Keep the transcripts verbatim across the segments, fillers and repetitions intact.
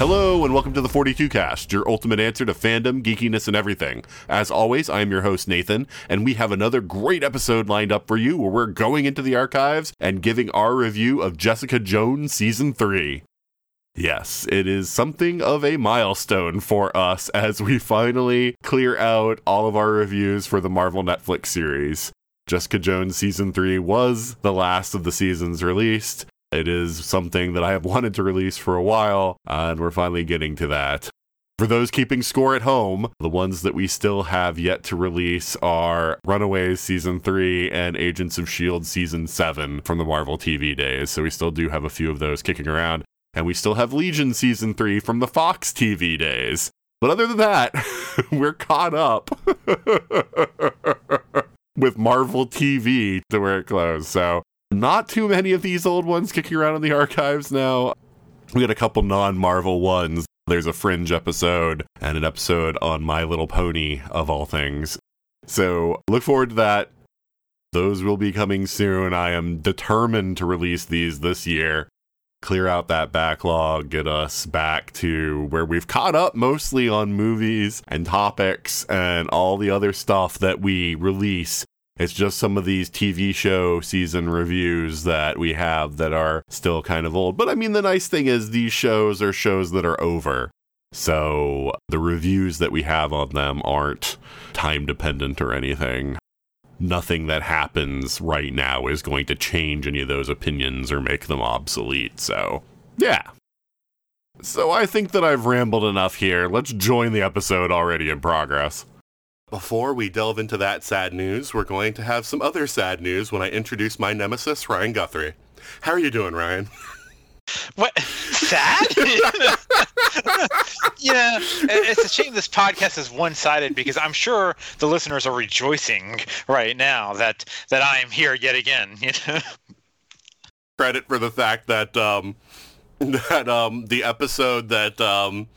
Hello and welcome to the forty-two cast, your ultimate answer to fandom, geekiness, and everything. As always, I am your host, Nathan, and we have another great episode lined up for you where we're going into the archives and giving our review of Jessica Jones Season three. Yes, it is something of a milestone for us as we finally clear out all of our reviews for the Marvel Netflix series. Jessica Jones Season three was the last of the seasons released. It is something that I have wanted to release for a while, uh, and we're finally getting to that. For those keeping score at home, the ones that we still have yet to release are Runaways Season three and Agents of S H I E L D Season seven from the Marvel T V days, so we still do have a few of those kicking around. And we still have Legion Season three from the Fox T V days. But other than that, we're caught up with Marvel T V to where it closed, so... Not too many of these old ones kicking around in the archives now. We got a couple non-Marvel ones. There's a Fringe episode and an episode on My Little Pony, of all things. So look forward to that. Those will be coming soon. I am determined to release these this year. Clear out that backlog, get us back to where we've caught up mostly on movies and topics and all the other stuff that we release. It's just some of these T V show season reviews that we have that are still kind of old. But I mean, the nice thing is these shows are shows that are over. So the reviews that we have on them aren't time dependent or anything. Nothing that happens right now is going to change any of those opinions or make them obsolete. So, yeah. So I think that I've rambled enough here. Let's join the episode already in progress. Before we delve into that sad news, we're going to have some other sad news when I introduce my nemesis, Ryan Guthrie. How are you doing, Ryan? What? Sad? Yeah, it's a shame this podcast is one-sided because I'm sure the listeners are rejoicing right now that, that I am here yet again. You know? Credit for the fact that um, that um, the episode that... Um,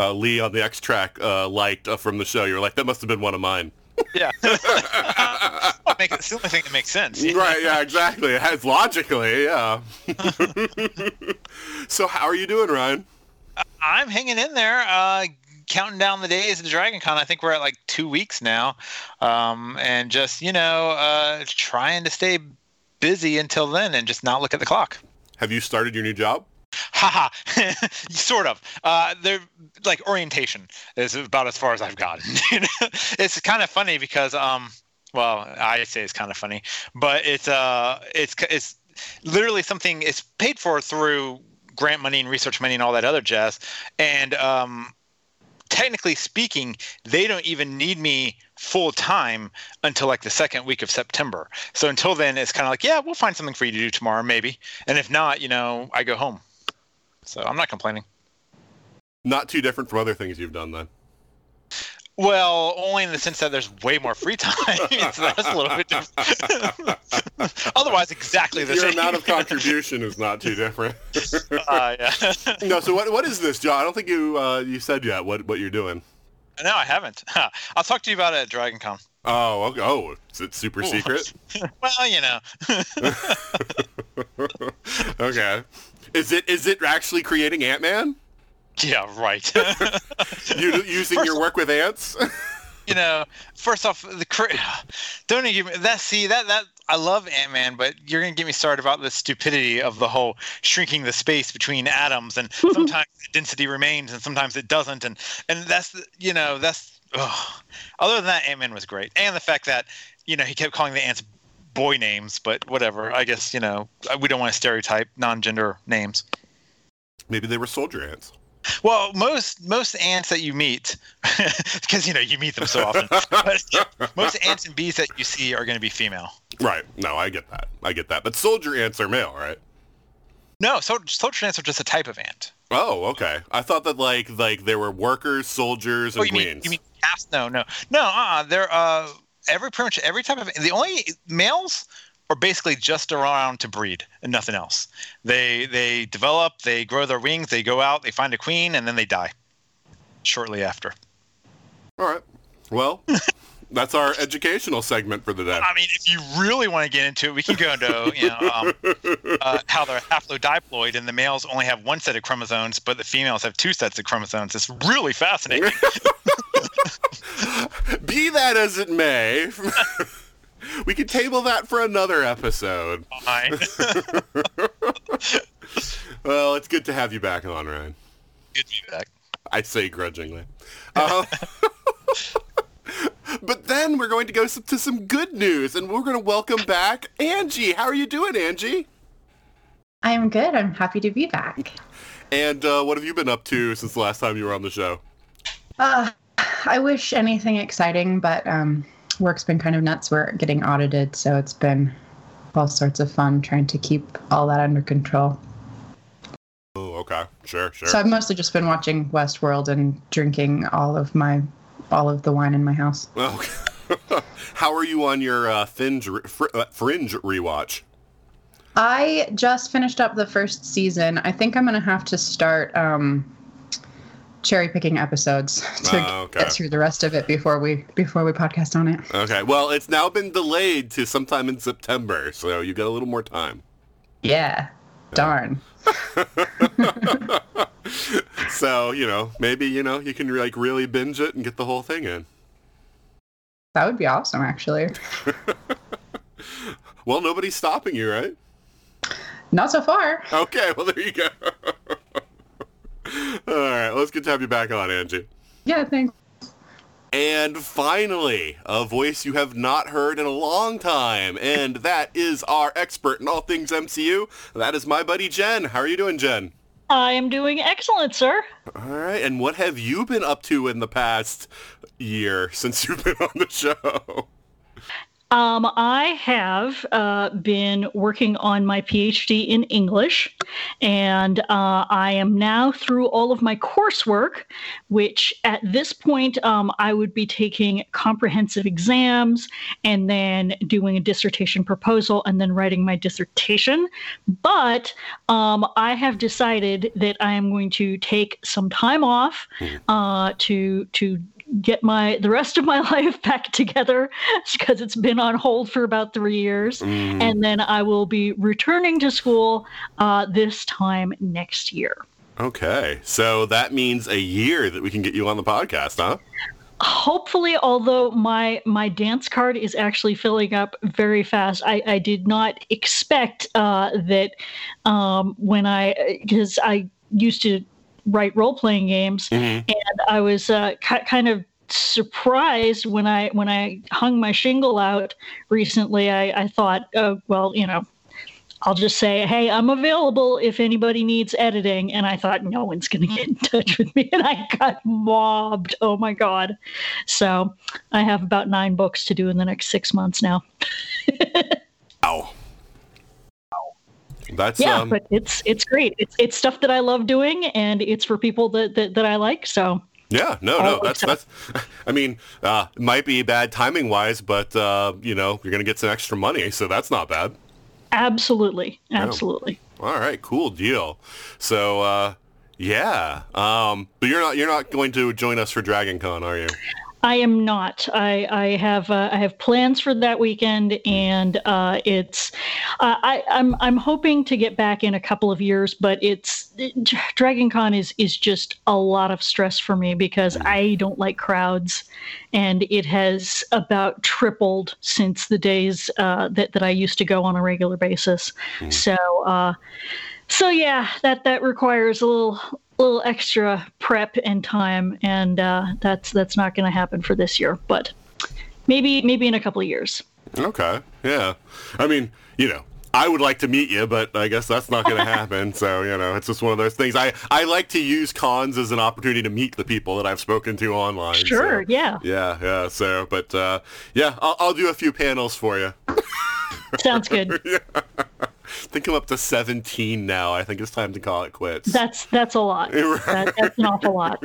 Uh, Lee on the X-Track uh, liked uh, from the show. You're like, that must have been one of mine. Yeah. It's the only thing that makes sense. Right, yeah, exactly. It's logically, yeah. So how are you doing, Ryan? I'm hanging in there, uh, counting down the days to Dragon Con. I think we're at like two weeks now. Um, and just, you know, uh, trying to stay busy until then and just not look at the clock. Have you started your new job? Haha, sort of. Uh, they're like orientation is about as far as I've gotten. It's kind of funny because, um, well, I say it's kind of funny, but it's uh, it's it's literally something. It's paid for through grant money and research money and all that other jazz. And um, technically speaking, they don't even need me full time until like the second week of September. So until then, it's kind of like, yeah, we'll find something for you to do tomorrow, maybe. And if not, you know, I go home. So I'm not complaining. Not too different from other things you've done, then. Well, only in the sense that there's way more free time. So that's a little bit different. Otherwise, exactly the Your same. Your amount of contribution is not too different. uh, yeah. No, so what what is this, John? I don't think you uh, you said yet what, what you're doing. No, I haven't. Huh. I'll talk to you about it at Dragon Con. Oh, okay. Oh, is it super Ooh. secret? Well, you know. Okay. Is it is it actually creating Ant-Man? Yeah, right. you, using first your work off, with ants? You know, first off, the cra- don't even give me that. See that that I love Ant-Man, but you're gonna get me started about the stupidity of the whole shrinking the space between atoms, and sometimes the density remains, and sometimes it doesn't, and and that's the, you know that's. Ugh. Other than that, Ant-Man was great, and the fact that you know he kept calling the ants boy names, but whatever. I guess, you know, we don't want to stereotype non-gender names. Maybe they were soldier ants. Well, most most ants that you meet, because you know you meet them so often. But most ants and bees that you see are going to be female. Right. No, I get that. I get that. But soldier ants are male, right? No, so, soldier ants are just a type of ant. Oh, okay. I thought that like like there were workers, soldiers, and oh, you queens. Mean, you mean yes, no, no, no. Uh, there. Uh, every pretty much every type of the only males. Or basically just around to breed and nothing else. They they develop, they grow their wings, they go out, they find a queen, and then they die shortly after. All right. Well, that's our educational segment for the day. I mean, if you really want to get into it, we can go into you know um, uh, how they're haplodiploid, and the males only have one set of chromosomes, but the females have two sets of chromosomes. It's really fascinating. Be that as it may. We could table that for another episode. Fine. Well, it's good to have you back on, Ryan. Good to be back. I say grudgingly. Uh, but then we're going to go to some good news, and we're going to welcome back Angie. How are you doing, Angie? I'm good. I'm happy to be back. And uh, what have you been up to since the last time you were on the show? Uh, I wish anything exciting, but... Um... work's been kind of nuts. We're getting audited, so it's been all sorts of fun trying to keep all that under control. Oh, okay. Sure, sure. So I've mostly just been watching Westworld and drinking all of my, all of the wine in my house. Oh, okay. How are you on your uh, Fringe, fr- uh, Fringe rewatch? I just finished up the first season. I think I'm going to have to start... Um, cherry-picking episodes to uh, okay. get through the rest of it before we before we podcast on it. Okay, well, it's now been delayed to sometime in September, so you got a little more time. Yeah, yeah. Darn. So, you know, maybe, you know, you can, like, really binge it and get the whole thing in. That would be awesome, actually. Well, nobody's stopping you, right? Not so far. Okay, well, there you go. All right, well, it's good to have you back on, Angie. Yeah, thanks. And finally, a voice you have not heard in a long time, and that is our expert in all things M C U. That is my buddy Jen. How are you doing, Jen? I am doing excellent, sir. All right, and what have you been up to in the past year since you've been on the show? Um, I have uh, been working on my PhD in English, and uh, I am now through all of my coursework, which at this point um, I would be taking comprehensive exams and then doing a dissertation proposal and then writing my dissertation. But um, I have decided that I am going to take some time off uh, to to. get my the rest of my life back together, because it's been on hold for about three years. Mm. And then I will be returning to school uh, this time next year. Okay. So that means a year that we can get you on the podcast, huh? Hopefully, although my my dance card is actually filling up very fast. I, I did not expect uh, that um, when I, because I used to write role-playing games, mm-hmm. and I was uh, ca- kind of surprised when I when I hung my shingle out recently. I, I thought, oh, well, you know, I'll just say, hey, I'm available if anybody needs editing. And I thought, no one's going to get in touch with me. And I got mobbed. Oh, my God. So I have about nine books to do in the next six months now. Ow. That's, yeah, um, but it's it's great. It's it's stuff that I love doing, and it's for people that, that, that I like. So yeah, no, no, that's that's. I mean, uh, it might be bad timing wise, but uh, you know, you're gonna get some extra money, so that's not bad. Absolutely, absolutely. Yeah. All right, cool deal. So uh, yeah, um, but you're not you're not going to join us for Dragon Con, are you? I am not. I, I have uh, I have plans for that weekend, and uh, it's uh, I, I'm I'm hoping to get back in a couple of years. But it's it, Dragon Con is is just a lot of stress for me, because I don't like crowds, and it has about tripled since the days uh, that that I used to go on a regular basis. Mm. So uh, so yeah, that that requires a little. A little extra prep and time, and uh, that's that's not going to happen for this year, but maybe maybe in a couple of years. Okay, yeah. I mean, you know, I would like to meet you, but I guess that's not going to happen. So, you know, it's just one of those things. I, I like to use cons as an opportunity to meet the people that I've spoken to online. Sure, so, yeah. Yeah, yeah. So, but, uh, yeah, I'll, I'll do a few panels for you. Sounds good. Yeah. I think I'm up to seventeen now. I think it's time to call it quits. That's that's a lot. Right. That, that's an awful lot.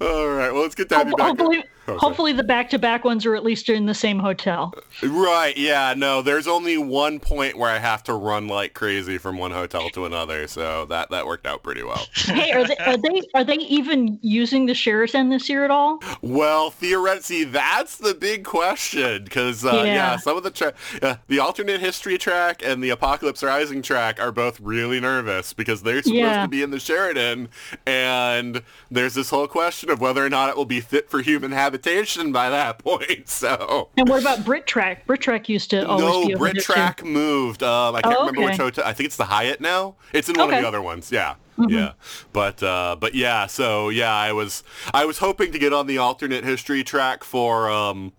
All right. Well, it's good to have Ho- you back. Hopefully, oh, hopefully the back-to-back ones are at least in the same hotel. Right. Yeah. No, there's only one point where I have to run like crazy from one hotel to another. So that, that worked out pretty well. Hey, are they, are they are they even using the Sheridan this year at all? Well, theoretically, that's the big question. Because, uh, yeah. yeah, some of the tra- uh, the alternate history track and the Apocalypse Rising track are both really nervous because they're supposed yeah. to be in the Sheridan, and there's this whole question of whether or not it will be fit for human habitation by that point. So, and what about Brit Track? Brit Track used to always no, be No, Brit Track too. moved. Um, I can't oh, okay. remember which hotel. I think it's the Hyatt now. It's in one okay. of the other ones. Yeah. Mm-hmm. Yeah, but uh, but yeah. So yeah, I was I was hoping to get on the alternate history track for um,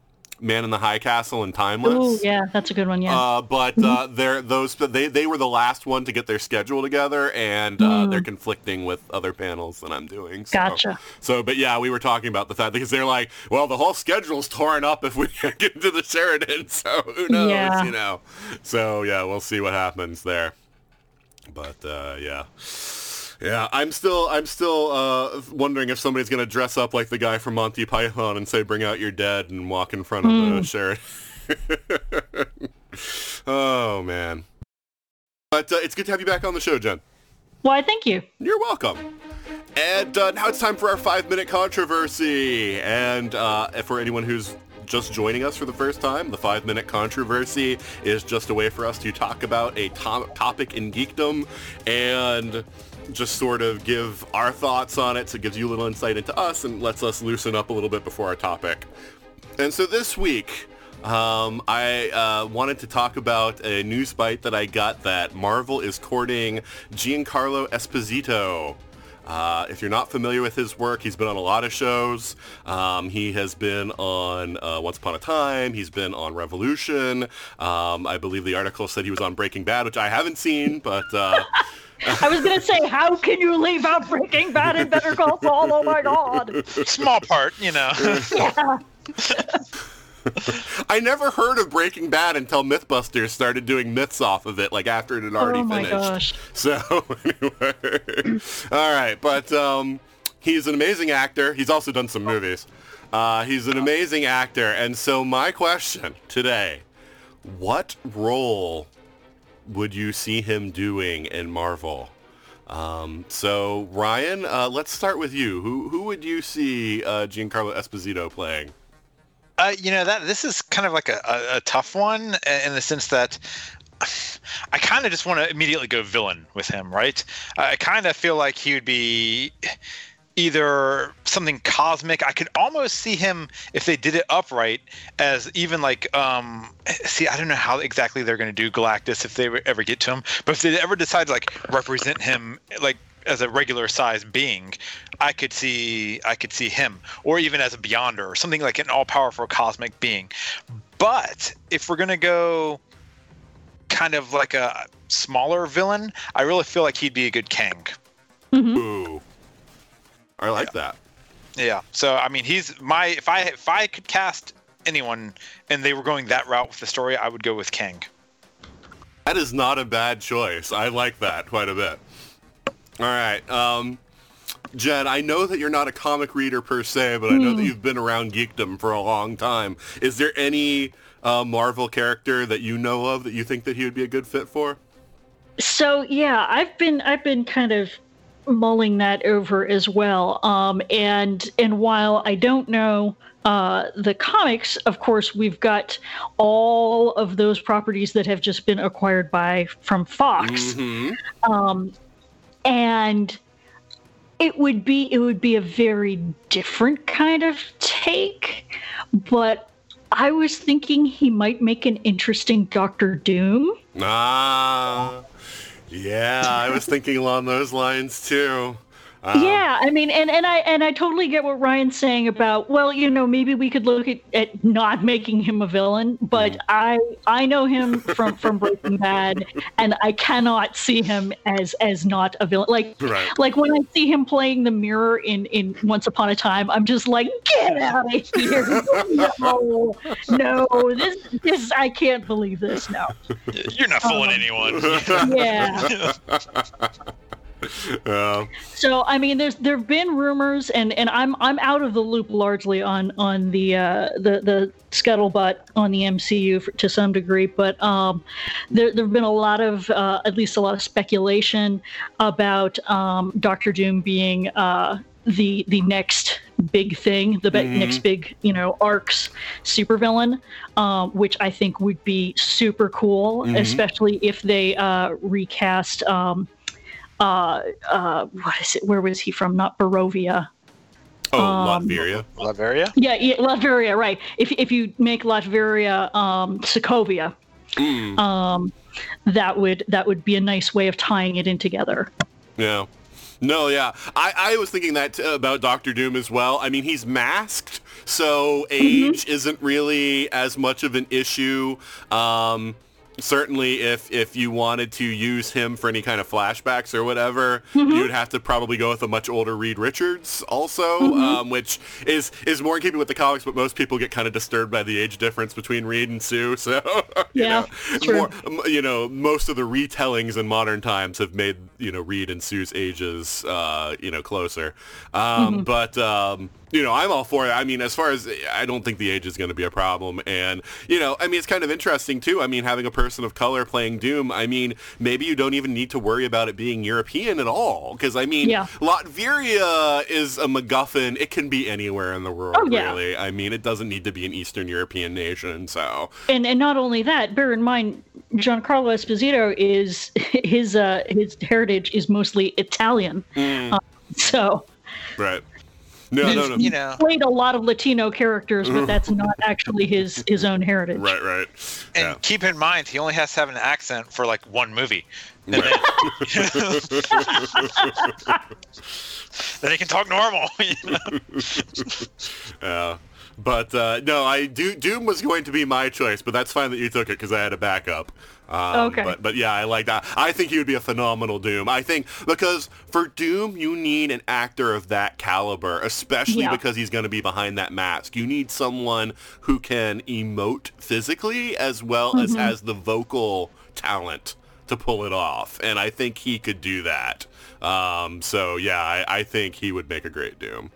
Man in the High Castle and Timeless. Oh, yeah, that's a good one, yeah. Uh, but uh, they're, those they they were the last one to get their schedule together, and uh, mm. they're conflicting with other panels that I'm doing. So. Gotcha. So, but yeah, we were talking about the fact, because they're like, well, the whole schedule's torn up if we can't get into the Sheridan, so who knows, yeah. you know. So, yeah, we'll see what happens there. But, uh, yeah. Yeah, I'm still I'm still uh, wondering if somebody's going to dress up like the guy from Monty Python and say, bring out your dead, and walk in front mm. of the sheriff. Oh, man. But uh, it's good to have you back on the show, Jen. Why, thank you. You're welcome. And uh, now it's time for our five-minute controversy. And uh, for anyone who's just joining us for the first time, the five-minute controversy is just a way for us to talk about a to- topic in geekdom and just sort of give our thoughts on it, so it gives you a little insight into us and lets us loosen up a little bit before our topic. And so this week, um, I uh, wanted to talk about a news bite that I got that Marvel is courting Giancarlo Esposito. Uh, if you're not familiar with his work, he's been on a lot of shows. Um, he has been on uh, Once Upon a Time. He's been on Revolution. Um, I believe the article said he was on Breaking Bad, which I haven't seen, but... Uh, I was going to say, how can you leave out Breaking Bad and Better Call Saul? Oh, my God. Small part, you know. Yeah. I never heard of Breaking Bad until Mythbusters started doing myths off of it, like after it had already oh, my finished. Gosh. So, anyway. All right. But um, he's an amazing actor. He's also done some movies. Uh, he's an amazing actor. And so my question today, what role would you see him doing in Marvel? Um, so, Ryan, uh, let's start with you. Who who would you see uh, Giancarlo Esposito playing? Uh, you know, that this is kind of like a, a, a tough one in the sense that I kind of just want to immediately go villain with him, right? I kind of feel like he would be either something cosmic. I could almost see him, if they did it upright, as even like um see I don't know how exactly they're going to do Galactus if they ever get to him, but if they ever decide to like represent him like as a regular sized being, I could see I could see him, or even as a Beyonder or something, like an all-powerful cosmic being. But if we're going to go kind of like a smaller villain, I really feel like he'd be a good Kang. Mm-hmm. Ooh, I like yeah. that. Yeah. So I mean, he's my if I if I could cast anyone and they were going that route with the story, I would go with Kang. That is not a bad choice. I like that quite a bit. All right, um, Jen, I know that you're not a comic reader per se, but I know mm. that you've been around geekdom for a long time. Is there any uh, Marvel character that you know of that you think that he would be a good fit for? So yeah, I've been I've been kind of mulling that over as well. Um, and and while I don't know uh, the comics, of course, we've got all of those properties that have just been acquired by from Fox. Mm-hmm. Um, and it would be it would be a very different kind of take, but I was thinking he might make an interesting Doctor Doom. Ah. Yeah, I was thinking along those lines, too. Um, yeah, I mean, and, and I and I totally get what Ryan's saying about, well, you know, maybe we could look at, at not making him a villain, but mm. I I know him from, from Breaking Bad, and I cannot see him as as not a villain. Like, right. like when I see him playing the mirror in, in Once Upon a Time, I'm just like, get out of here! No, no, this this I can't believe this. No, you're not fooling um, anyone. Yeah. Uh, so I mean, there's there've been rumors, and, and I'm I'm out of the loop largely on on the uh, the the scuttlebutt on the M C U for, to some degree, but um, there there've been a lot of uh, at least a lot of speculation about um, Doctor Doom being uh, the the next big thing, the mm-hmm. next big you know arcs supervillain, um, which I think would be super cool, mm-hmm. especially if they uh, recast. Um, Uh, uh, what is it? Where was he from? Not Barovia. Oh, um, Latveria. Latveria? Yeah, yeah, Latveria, right. If if you make Latveria um, Sokovia, mm. um, that would that would be a nice way of tying it in together. Yeah. No, yeah. I, I was thinking that t- about Doctor Doom as well. I mean, he's masked, so age mm-hmm. isn't really as much of an issue. Um Certainly, if, if you wanted to use him for any kind of flashbacks or whatever, mm-hmm. you'd have to probably go with a much older Reed Richards also, mm-hmm. um, which is, is more in keeping with the comics, but most people get kind of disturbed by the age difference between Reed and Sue. So, you, yeah, know, more, you know, most of the retellings in modern times have made, you know, Reed and Sue's ages, uh, you know, closer. Um, mm-hmm. But... Um, You know, I'm all for it. I mean, as far as, I don't think the age is going to be a problem. And, you know, I mean, it's kind of interesting, too. I mean, having a person of color playing Doom, I mean, maybe you don't even need to worry about it being European at all. Because, I mean, yeah. Latveria is a MacGuffin. It can be anywhere in the world, oh, yeah. really. I mean, it doesn't need to be an Eastern European nation, so. And and not only that, bear in mind, Giancarlo Esposito is, his, uh, his heritage is mostly Italian. Mm. Uh, so. Right. No, He's, no, no. You know, played a lot of Latino characters, but that's not actually his, his own heritage. Right, right. And yeah. keep in mind, he only has to have an accent for like one movie. Right. Then he can talk normal. You know? Yeah. But uh, no, I do. Doom was going to be my choice, but that's fine that you took it because I had a backup. Um, okay. But, but yeah, I like that. I think he would be a phenomenal Doom. I think because for Doom, you need an actor of that caliber, especially yeah. because he's going to be behind that mask. You need someone who can emote physically as well mm-hmm. as has the vocal talent to pull it off. And I think he could do that. Um, so yeah, I, I think he would make a great Doom.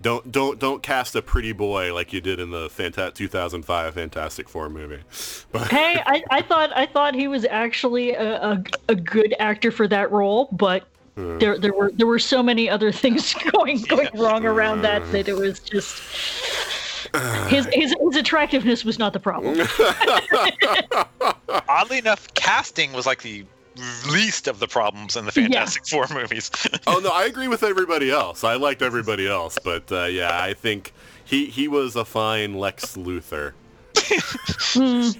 Don't don't don't cast a pretty boy like you did in the fanta- two thousand five Fantastic Four movie. But hey, I, I thought I thought he was actually a, a, a good actor for that role, but mm. there there were there were so many other things going going yeah. wrong around mm. that that it was just his his, his attractiveness was not the problem. Oddly enough, casting was like the least of the problems in the Fantastic yeah. Four movies. Oh no, I agree with everybody else. I liked everybody else, but uh, yeah, I think he he was a fine Lex Luthor.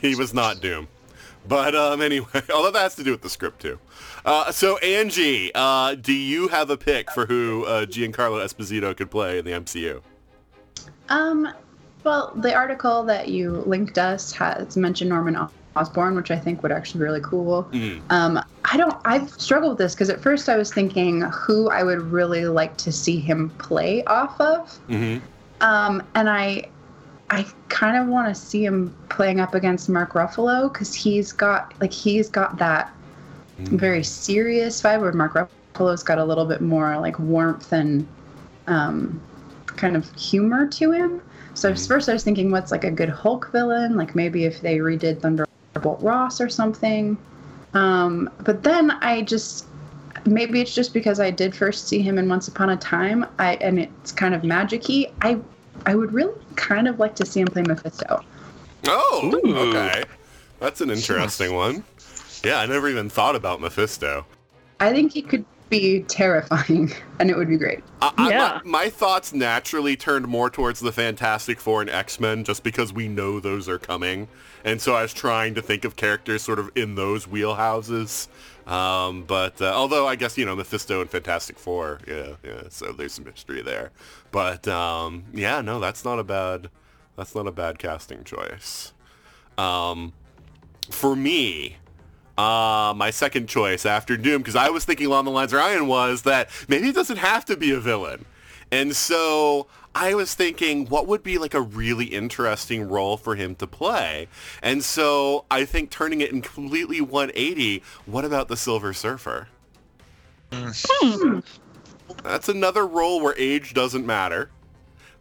He was not Doom. But um, anyway, although that has to do with the script too. Uh, so Angie, uh, do you have a pick for who uh, Giancarlo Esposito could play in the M C U? Um, well, the article that you linked us has mentioned Norman Osborn. Osborn, which I think would actually be really cool. Mm. Um, I don't. I've struggled with this because at first I was thinking who I would really like to see him play off of, mm-hmm. um, and I, I kind of want to see him playing up against Mark Ruffalo because he's got like he's got that mm. very serious vibe where Mark Ruffalo's got a little bit more like warmth and um, kind of humor to him. So at first I was thinking, what's like a good Hulk villain? Like maybe if they redid Thunder. Bolt Ross or something, um, but then I just maybe it's just because I did first see him in Once Upon a Time, I and it's kind of magic-y. I I would really kind of like to see him play Mephisto. Oh, ooh, okay, that's an interesting one. Yeah, I never even thought about Mephisto. I think he could be terrifying, and it would be great. I, I, yeah. my, my thoughts naturally turned more towards the Fantastic Four and X-Men, just because we know those are coming. And so I was trying to think of characters sort of in those wheelhouses. Um, but uh, although I guess, you know, Mephisto and Fantastic Four, yeah, yeah. So there's some mystery there. But um, yeah, no, that's not a bad, that's not a bad casting choice. Um, for me, uh, my second choice after Doom, because I was thinking along the lines Ryan was, that maybe it doesn't have to be a villain. And so I was thinking, what would be like a really interesting role for him to play? And so I think turning it in completely one eighty, what about the Silver Surfer? Mm. That's another role where age doesn't matter.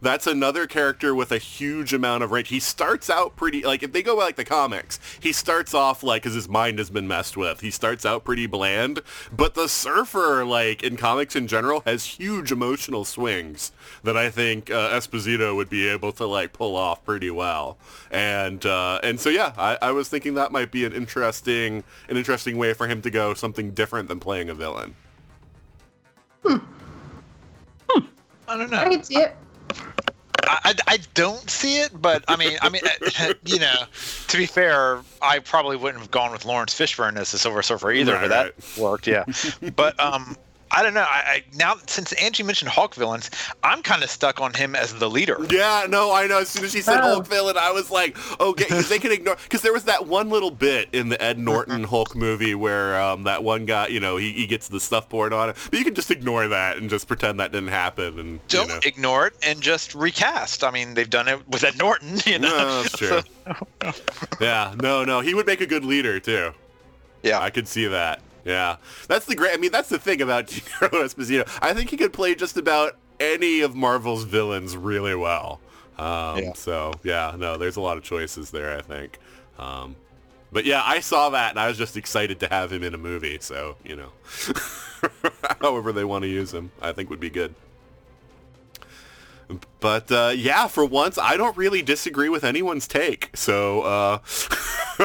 That's another character with a huge amount of range. He starts out pretty, like, if they go by, like, the comics, he starts off, like, because his mind has been messed with. He starts out pretty bland. But the Surfer, like, in comics in general, has huge emotional swings that I think uh, Esposito would be able to, like, pull off pretty well. And uh, and so, yeah, I, I was thinking that might be an interesting an interesting way for him to go, something different than playing a villain. Hmm. Hmm. I don't know. I can see it. I, I don't see it, but I mean, I mean, you know, to be fair, I probably wouldn't have gone with Lawrence Fishburne as the Silver Surfer either, right, but that right. worked, yeah. But um, I don't know. I, I now since Angie mentioned Hulk villains, I'm kind of stuck on him as the leader. Yeah, no, I know. As soon as she said oh. Hulk villain, I was like, okay, because they can ignore, because there was that one little bit in the Ed Norton Hulk movie where um, that one guy, you know, he, he gets the stuff poured on him, but you can just ignore that and just pretend that didn't happen. And don't you know. ignore it and just recast. I mean, they've done it with Ed Norton, you know. No, that's true. So, yeah, no, no, he would make a good leader too. Yeah, I could see that. Yeah, that's the great. I mean, that's the thing about Giancarlo Esposito. I think he could play just about any of Marvel's villains really well. Um, yeah. So yeah, no, there's a lot of choices there, I think. Um, but yeah, I saw that and I was just excited to have him in a movie. So you know, however they want to use him, I think would be good. But uh, yeah, for once, I don't really disagree with anyone's take. So. Uh,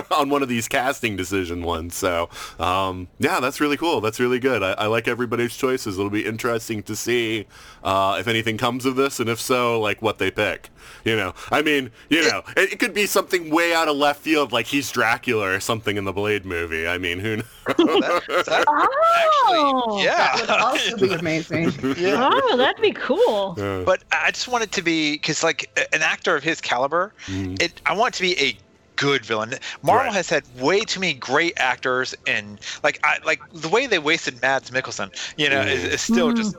on one of these casting decision ones. So, um, yeah, that's really cool. That's really good. I, I like everybody's choices. It'll be interesting to see uh, if anything comes of this, and if so, like, what they pick. You know, I mean, you know, it, it could be something way out of left field, like he's Dracula or something in the Blade movie. I mean, who knows? that, that, oh, actually, yeah. That would also be amazing. Yeah. Oh, that'd be cool. Yeah. But I just want it to be, because, like, an actor of his caliber, mm. it, I want it to be a good villain. Marvel right. has had way too many great actors, and like I like the way they wasted Mads Mikkelsen, you know, mm. is, is still mm. just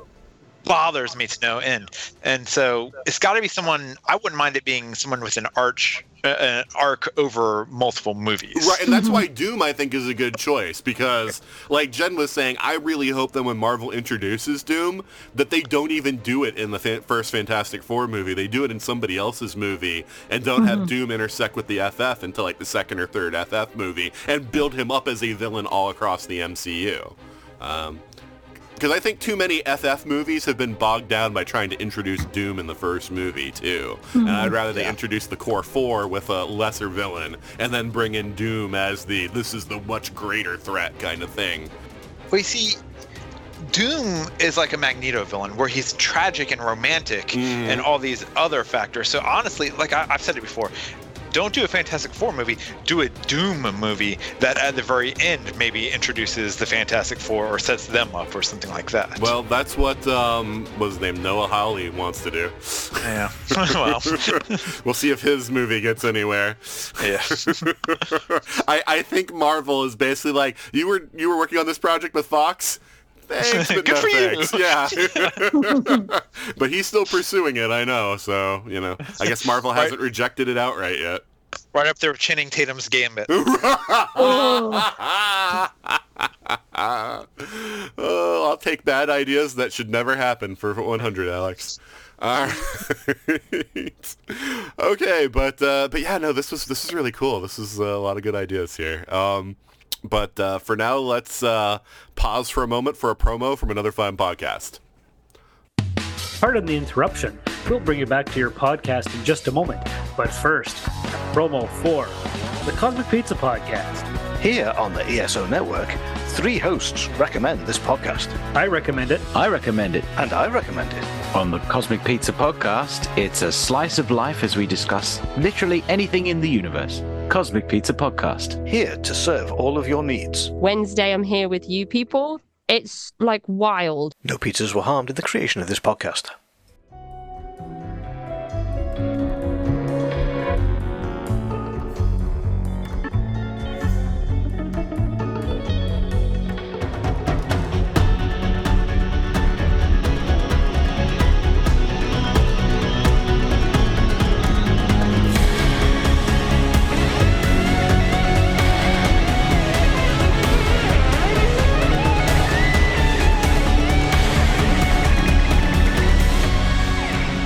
bothers me to no end. And so it's got to be someone. I wouldn't mind it being someone with an arch, uh, an arc over multiple movies. Right, and that's why Doom I think is a good choice, because like Jen was saying, I really hope that when Marvel introduces Doom, that they don't even do it in the fa- first Fantastic Four movie. They do it in somebody else's movie and don't mm-hmm. have Doom intersect with the F F until like the second or third F F movie, and build him up as a villain all across the M C U. Um, Because I think too many F F movies have been bogged down by trying to introduce Doom in the first movie, too. Mm-hmm. And I'd rather they yeah. introduce the core four with a lesser villain and then bring in Doom as the, this is the much greater threat kind of thing. Well, you see, Doom is like a Magneto villain, where he's tragic and romantic mm. and all these other factors. So honestly, like I, I've said it before, don't do a Fantastic Four movie, do a Doom movie that at the very end maybe introduces the Fantastic Four or sets them up or something like that. Well, that's what, um, what was his name, Noah Hawley wants to do. Yeah, well. We'll see if his movie gets anywhere. Yeah. I, I think Marvel is basically like, you were you were working on this project with Fox? Thanks, but good no for thanks. You. Yeah. But he's still pursuing it, I know. So, you know, I guess Marvel right. hasn't rejected it outright yet. Right up there with Channing Tatum's Gambit. oh. oh, I'll take bad ideas that should never happen for one hundred, Alex. All right. Okay, but uh, but yeah, no, this was this is really cool. This is a lot of good ideas here. Um But uh, for now, let's uh, pause for a moment for a promo from another fine podcast. Pardon the interruption. We'll bring you back to your podcast in just a moment. But first, promo for the Cosmic Pizza Podcast. Here on the E S O Network, three hosts recommend this podcast. I recommend it. I recommend it. And I recommend it. On the Cosmic Pizza Podcast, it's a slice of life as we discuss literally anything in the universe. Cosmic Pizza Podcast. Here to serve all of your needs. Wednesday, I'm here with you people. It's like wild. No pizzas were harmed in the creation of this podcast.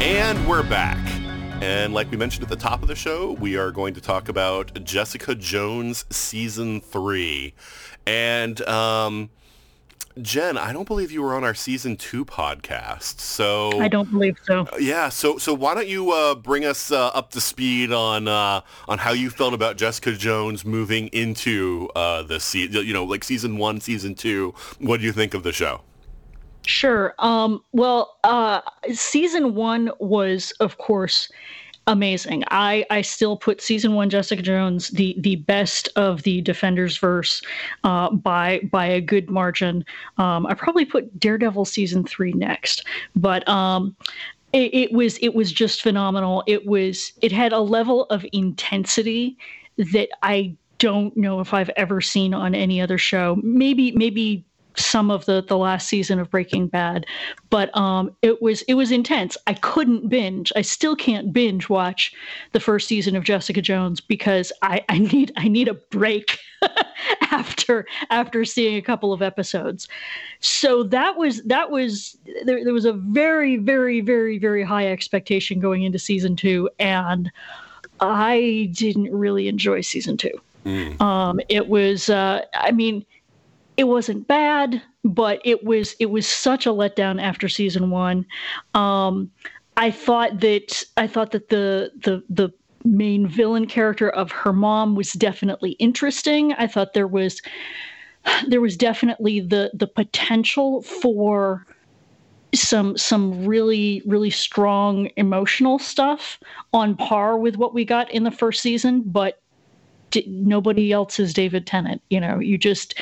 And we're back. And like we mentioned at the top of the show, we are going to talk about Jessica Jones Season three. And um, Jen, I don't believe you were on our Season two podcast. So I don't believe so. Yeah, so so why don't you uh, bring us uh, up to speed on uh, on how you felt about Jessica Jones moving into uh, the season, you know, like Season one, Season two. What do you think of the show? Sure. Um, well, uh, season one was, of course, amazing. I, I still put season one Jessica Jones the the best of the Defenders verse uh, by by a good margin. Um, I probably put Daredevil season three next, but um, it, it was it was just phenomenal. It was it had a level of intensity that I don't know if I've ever seen on any other show. Maybe maybe. some of the, the last season of Breaking Bad, but um, it was it was intense. I couldn't binge. I still can't binge watch the first season of Jessica Jones because I, I need I need a break after after seeing a couple of episodes. So that was that was there, there was a very very very very high expectation going into season two, and I didn't really enjoy season two. Mm. Um, it was uh, I mean. It wasn't bad, but it was it was such a letdown after season one. Um, I thought that I thought that the the the main villain character of her mom was definitely interesting. I thought there was there was definitely the the potential for some some really really strong emotional stuff on par with what we got in the first season, but nobody else is David Tennant. You know, you just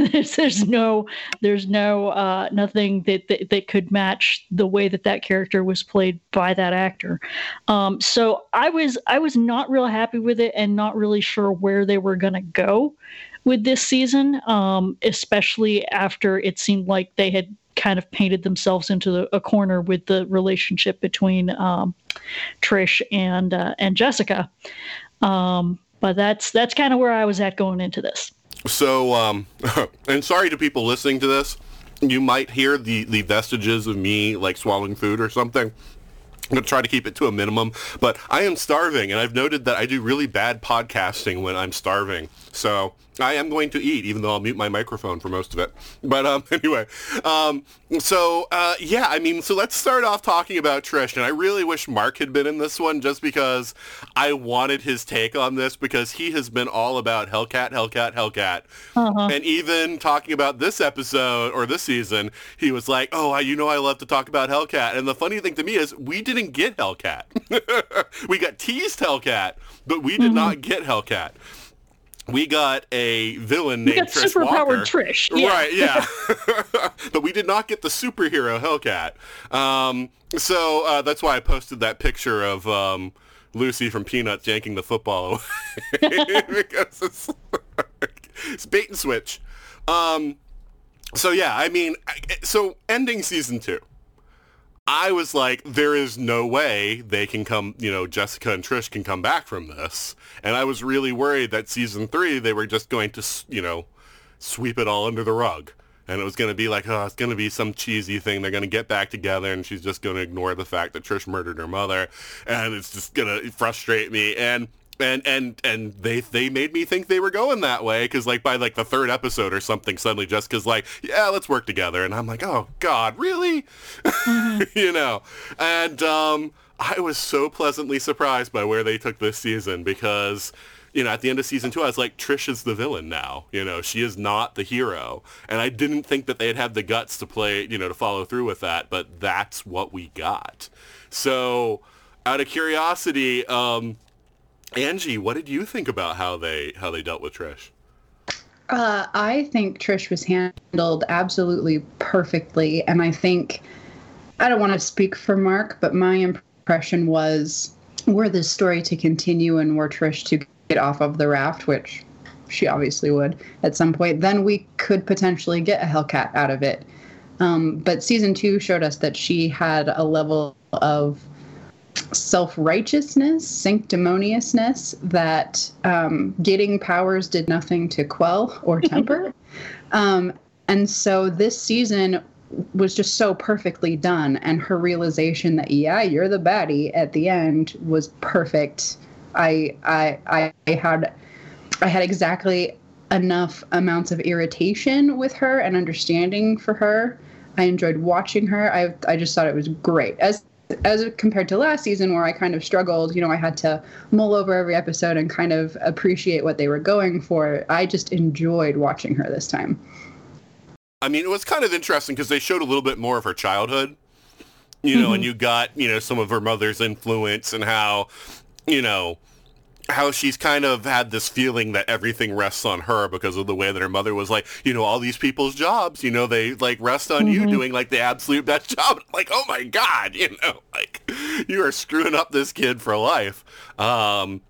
there's, there's no there's no uh, nothing that, that that could match the way that that character was played by that actor. Um, so I was I was not real happy with it and not really sure where they were gonna go with this season, um, especially after it seemed like they had kind of painted themselves into the, a corner with the relationship between um, Trish and uh, and Jessica. Um, But that's that's kind of where I was at going into this. So, um, and sorry to people listening to this, you might hear the, the vestiges of me like swallowing food or something. I'm going to try to keep it to a minimum, but I am starving, and I've noted that I do really bad podcasting when I'm starving. So I am going to eat, even though I'll mute my microphone for most of it. But um, anyway, um, so uh, yeah, I mean, so let's start off talking about Trish, and I really wish Mark had been in this one just because I wanted his take on this, because he has been all about Hellcat, Hellcat, Hellcat. Uh-huh. And even talking about this episode, or this season, he was like, oh, I, you know I love to talk about Hellcat. And the funny thing to me is, we did didn't get Hellcat. We got teased Hellcat, but we did mm-hmm. not get Hellcat. We got a villain named Trish Walker. We got superpowered Trish. Yeah. Right, yeah. But we did not get the superhero Hellcat. Um, so uh, that's why I posted that picture of um, Lucy from Peanuts yanking the football away. Because it's, it's bait and switch. Um, so yeah, I mean, so ending season two. I was like, there is no way they can come, you know, Jessica and Trish can come back from this. And I was really worried that season three, they were just going to, you know, sweep it all under the rug. And it was going to be like, oh, it's going to be some cheesy thing. They're going to get back together and she's just going to ignore the fact that Trish murdered her mother. And it's just going to frustrate me. And... And and and they they made me think they were going that way, because like by like the third episode or something, suddenly Jessica's like, yeah, let's work together, and I'm like, oh God, really? Mm-hmm. You know, and um, I was so pleasantly surprised by where they took this season, because you know, at the end of season two, I was like, Trish is the villain now. You know, she is not the hero. And I didn't think that they had had the guts to play, you know, to follow through with that, but that's what we got. So out of curiosity, um, Angie, what did you think about how they how they dealt with Trish? Uh, I think Trish was handled absolutely perfectly. And I think, I don't want to speak for Mark, but my impression was, were this story to continue and were Trish to get off of the raft, which she obviously would at some point, then we could potentially get a Hellcat out of it. Um, but season two showed us that she had a level of self-righteousness, sanctimoniousness, that um, getting powers did nothing to quell or temper. um, and so this season was just so perfectly done. And her realization that, yeah, you're the baddie at the end was perfect. I I I had I had exactly enough amounts of irritation with her and understanding for her. I enjoyed watching her. I I just thought it was great. As As compared to last season, where I kind of struggled, you know, I had to mull over every episode and kind of appreciate what they were going for. I just enjoyed watching her this time. I mean, it was kind of interesting because they showed a little bit more of her childhood, you know, mm-hmm. and you got, you know, some of her mother's influence and how, you know, how she's kind of had this feeling that everything rests on her because of the way that her mother was like, you know, all these people's jobs, you know, they like rest on mm-hmm. you doing like the absolute best job. Like, oh my God, you know, like you are screwing up this kid for life. Um,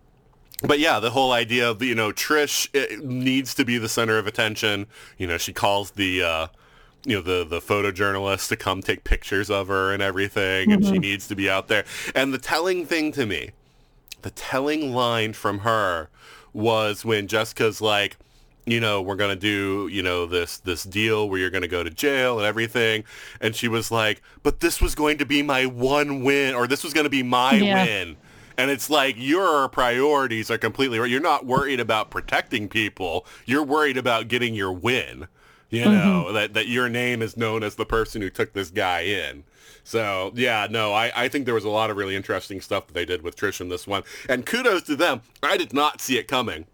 but yeah, the whole idea of, you know, Trish it needs to be the center of attention. You know, she calls the, uh, you know, the, the photojournalist to come take pictures of her and everything. Mm-hmm. And she needs to be out there. And the telling thing to me, the telling line from her was when Jessica's like, you know, we're going to do, you know, this this deal where you're going to go to jail and everything. And she was like, but this was going to be my one win, or this was going to be my yeah. win. And it's like, your priorities are completely right. You're not worried about protecting people. You're worried about getting your win, you know, mm-hmm. that, that your name is known as the person who took this guy in. So, yeah, no, I, I think there was a lot of really interesting stuff that they did with Trish in this one. And kudos to them. I did not see it coming.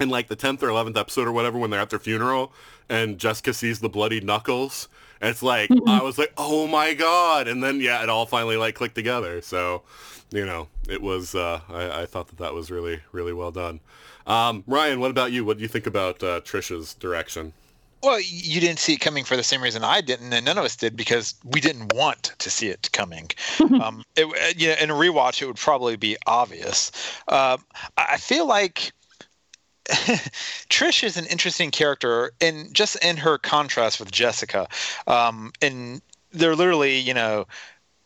In, like, the tenth or eleventh episode or whatever, when they're at their funeral, and Jessica sees the bloody knuckles, and it's like, mm-hmm. I was like, oh, my God. And then, yeah, it all finally, like, clicked together. So, you know, it was, uh, I, I thought that that was really, really well done. Um, Ryan, what about you? What do you think about uh, Trish's direction? Well, you didn't see it coming for the same reason I didn't, and none of us did, because we didn't want to see it coming. um, it, you know, in a rewatch, it would probably be obvious. Uh, I feel like Trish is an interesting character, and just in her contrast with Jessica, um, and they're literally, you know,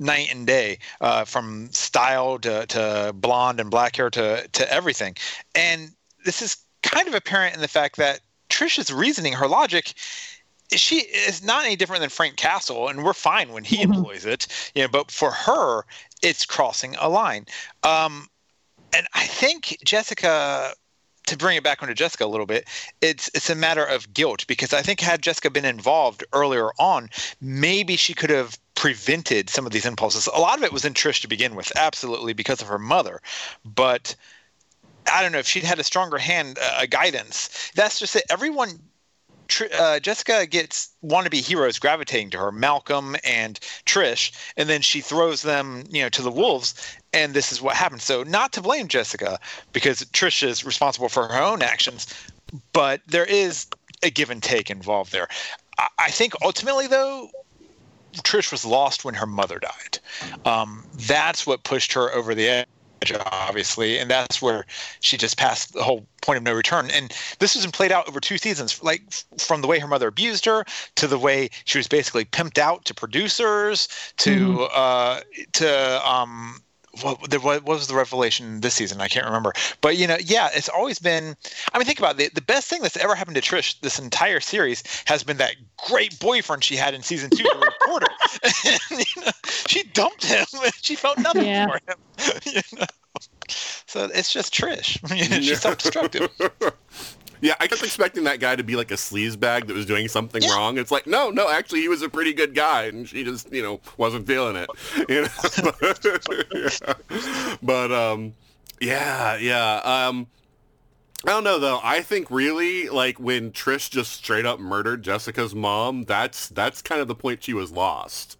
night and day, uh, from style to, to blonde and black hair to to everything. And this is kind of apparent in the fact that Trish's reasoning, her logic, she is not any different than Frank Castle, and we're fine when he mm-hmm. employs it. You know, but for her, it's crossing a line. Um, and I think Jessica, to bring it back onto Jessica a little bit, it's it's a matter of guilt, because I think had Jessica been involved earlier on, maybe she could have prevented some of these impulses. A lot of it was in Trish to begin with, absolutely, because of her mother. But I don't know if she'd had a stronger hand, uh, guidance. That's just it. Everyone, uh, Jessica gets wannabe heroes gravitating to her, Malcolm and Trish, and then she throws them, you know, to the wolves. And this is what happened. So not to blame Jessica, because Trish is responsible for her own actions, but there is a give and take involved there. I, I think ultimately, though, Trish was lost when her mother died. Um, that's what pushed her over the edge, obviously, and that's where she just passed the whole point of no return. And this wasn't played out over two seasons, like from the way her mother abused her to the way she was basically pimped out to producers to mm-hmm. uh to um what, what was the revelation this season? I can't remember, but you know, yeah, it's always been, I mean, think about it, the, the best thing that's ever happened to Trish this entire series has been that great boyfriend she had in season two, the reporter. And, you know, she dumped him and she felt nothing yeah. for him. You know? So it's just Trish. She's yeah. self-destructive. Yeah, I kept expecting that guy to be like a sleazebag that was doing something yeah. wrong. It's like, no, no, actually, he was a pretty good guy, and she just, you know, wasn't feeling it. You know, but, yeah. but um, yeah, yeah. Um, I don't know, though. I think really, like, when Trish just straight up murdered Jessica's mom, that's that's kind of the point she was lost.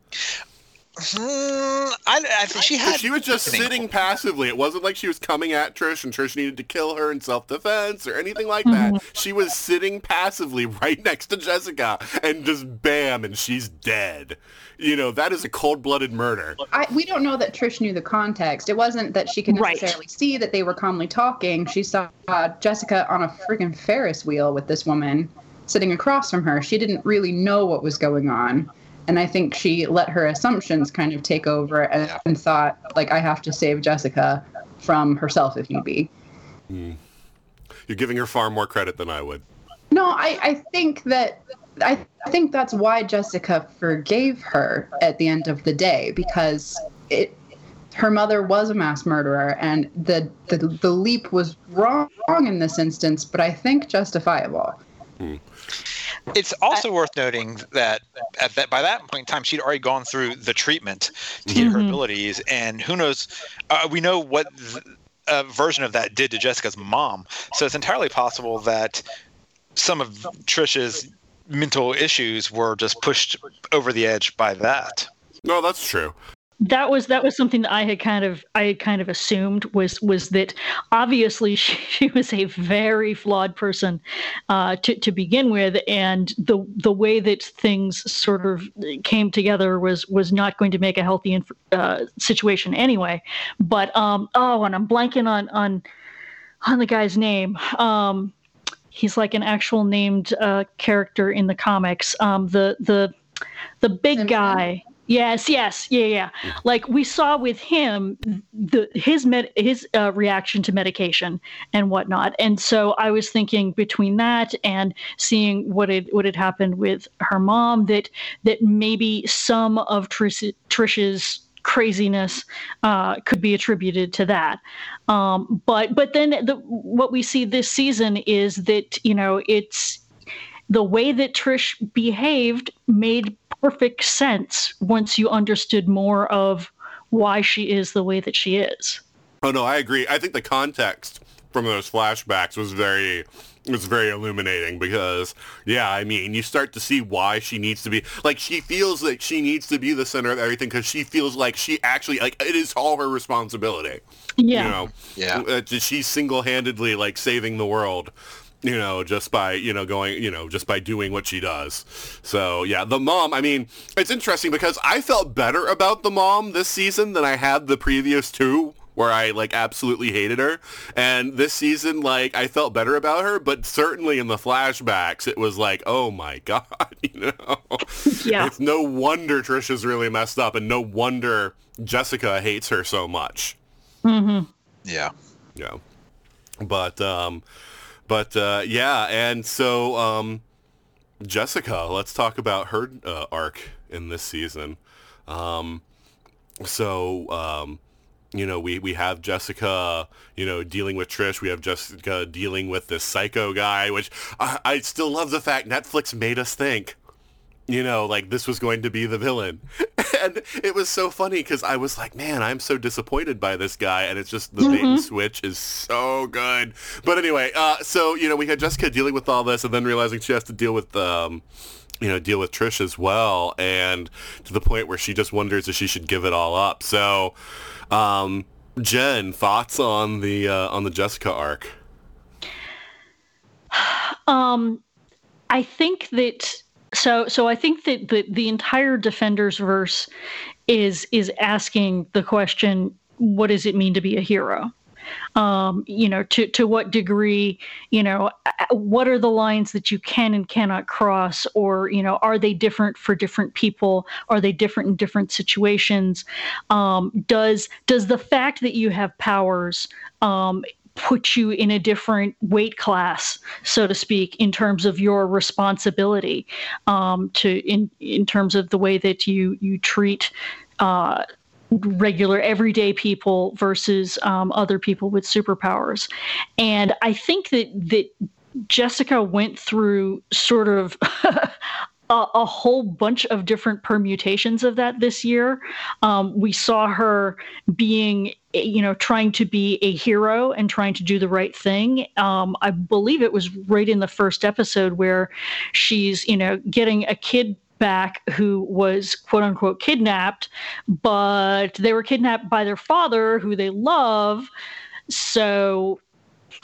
Mm, I, I think she had... She was just sitting passively. It wasn't like she was coming at Trish and Trish needed to kill her in self-defense or anything like that. Mm-hmm. She was sitting passively right next to Jessica and just bam, and she's dead. You know, that is a cold-blooded murder. I, we don't know that Trish knew the context. It wasn't that she could necessarily right. see that they were calmly talking. She saw uh, Jessica on a freaking Ferris wheel with this woman sitting across from her. She didn't really know what was going on. And I think she let her assumptions kind of take over and, and thought, like, I have to save Jessica from herself if need be. Mm. You're giving her far more credit than I would. No, I, I think that I think that's why Jessica forgave her at the end of the day, because it her mother was a mass murderer, and the the, the leap was wrong in this instance, but I think justifiable. Mm. It's also I, worth noting that, at that by that point in time, she'd already gone through the treatment to get mm-hmm. her abilities, and who knows, uh, we know what th- a version of that did to Jessica's mom, so it's entirely possible that some of Trish's mental issues were just pushed over the edge by that. No, that's true. That was that was something that I had kind of I had kind of assumed was was that obviously she, she was a very flawed person uh, to to begin with, and the the way that things sort of came together was was not going to make a healthy inf- uh, situation anyway. But um oh, and I'm blanking on on on the guy's name. Um, he's like an actual named uh, character in the comics. Um, the the the big guy. Yes, yes, yeah, yeah. Like we saw with him, the his med, his uh, reaction to medication and whatnot. And so I was thinking between that and seeing what had what had happened with her mom, that that maybe some of Trish, Trish's craziness uh, could be attributed to that. Um, but but then the, what we see this season is that, you know, it's the way that Trish behaved made perfect sense once you understood more of why she is the way that she is. Oh no, I agree. I think the context from those flashbacks was very was very illuminating because, yeah, I mean, you start to see why she needs to be, like, she feels like she needs to be the center of everything because she feels like she actually, like, it is all her responsibility. Yeah. You know? Yeah. She's single-handedly, like, saving the world. You know, just by, you know, going, you know, just by doing what she does. So, yeah, the mom, I mean, it's interesting because I felt better about the mom this season than I had the previous two where I, like, absolutely hated her. And this season, like, I felt better about her, but certainly in the flashbacks, it was like, oh, my God, you know? Yeah. It's no wonder Trisha's really messed up and no wonder Jessica hates her so much. Mm-hmm. Yeah. Yeah. But, um... But, uh, yeah, and so um, Jessica, let's talk about her uh, arc in this season. Um, so, um, you know, we, we have Jessica, you know, dealing with Trish. We have Jessica dealing with this psycho guy, which I, I still love the fact Netflix made us think, you know, like this was going to be the villain. And it was so funny because I was like, man, I'm so disappointed by this guy. And it's just the mm-hmm. bait and switch is so good. But anyway, uh, so, you know, we had Jessica dealing with all this and then realizing she has to deal with, um, you know, deal with Trish as well. And to the point where she just wonders if she should give it all up. So, um, Jen, thoughts on the uh, on the Jessica arc? Um, I think that... So, so I think that the, the entire Defenders verse is is asking the question: what does it mean to be a hero? Um, you know, to to what degree? You know, what are the lines that you can and cannot cross? Or, you know, are they different for different people? Are they different in different situations? Um, does does the fact that you have powers um, put you in a different weight class, so to speak, in terms of your responsibility, um, to in in terms of the way that you you treat uh, regular everyday people versus um, other people with superpowers. And I think that that Jessica went through sort of a, a whole bunch of different permutations of that this year. Um, we saw her being, you know, trying to be a hero and trying to do the right thing. Um, I believe it was right in the first episode where she's, you know, getting a kid back who was quote unquote kidnapped, but they were kidnapped by their father who they love. So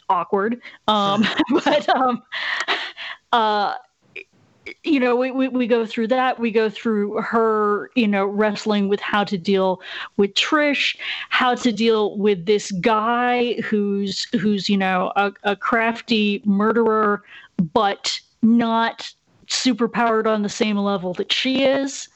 awkward. Um, but, um, uh, you know, we, we, we go through that. We go through her, you know, wrestling with how to deal with Trish, how to deal with this guy who's, who's, you know, a, a crafty murderer, but not super powered on the same level that she is.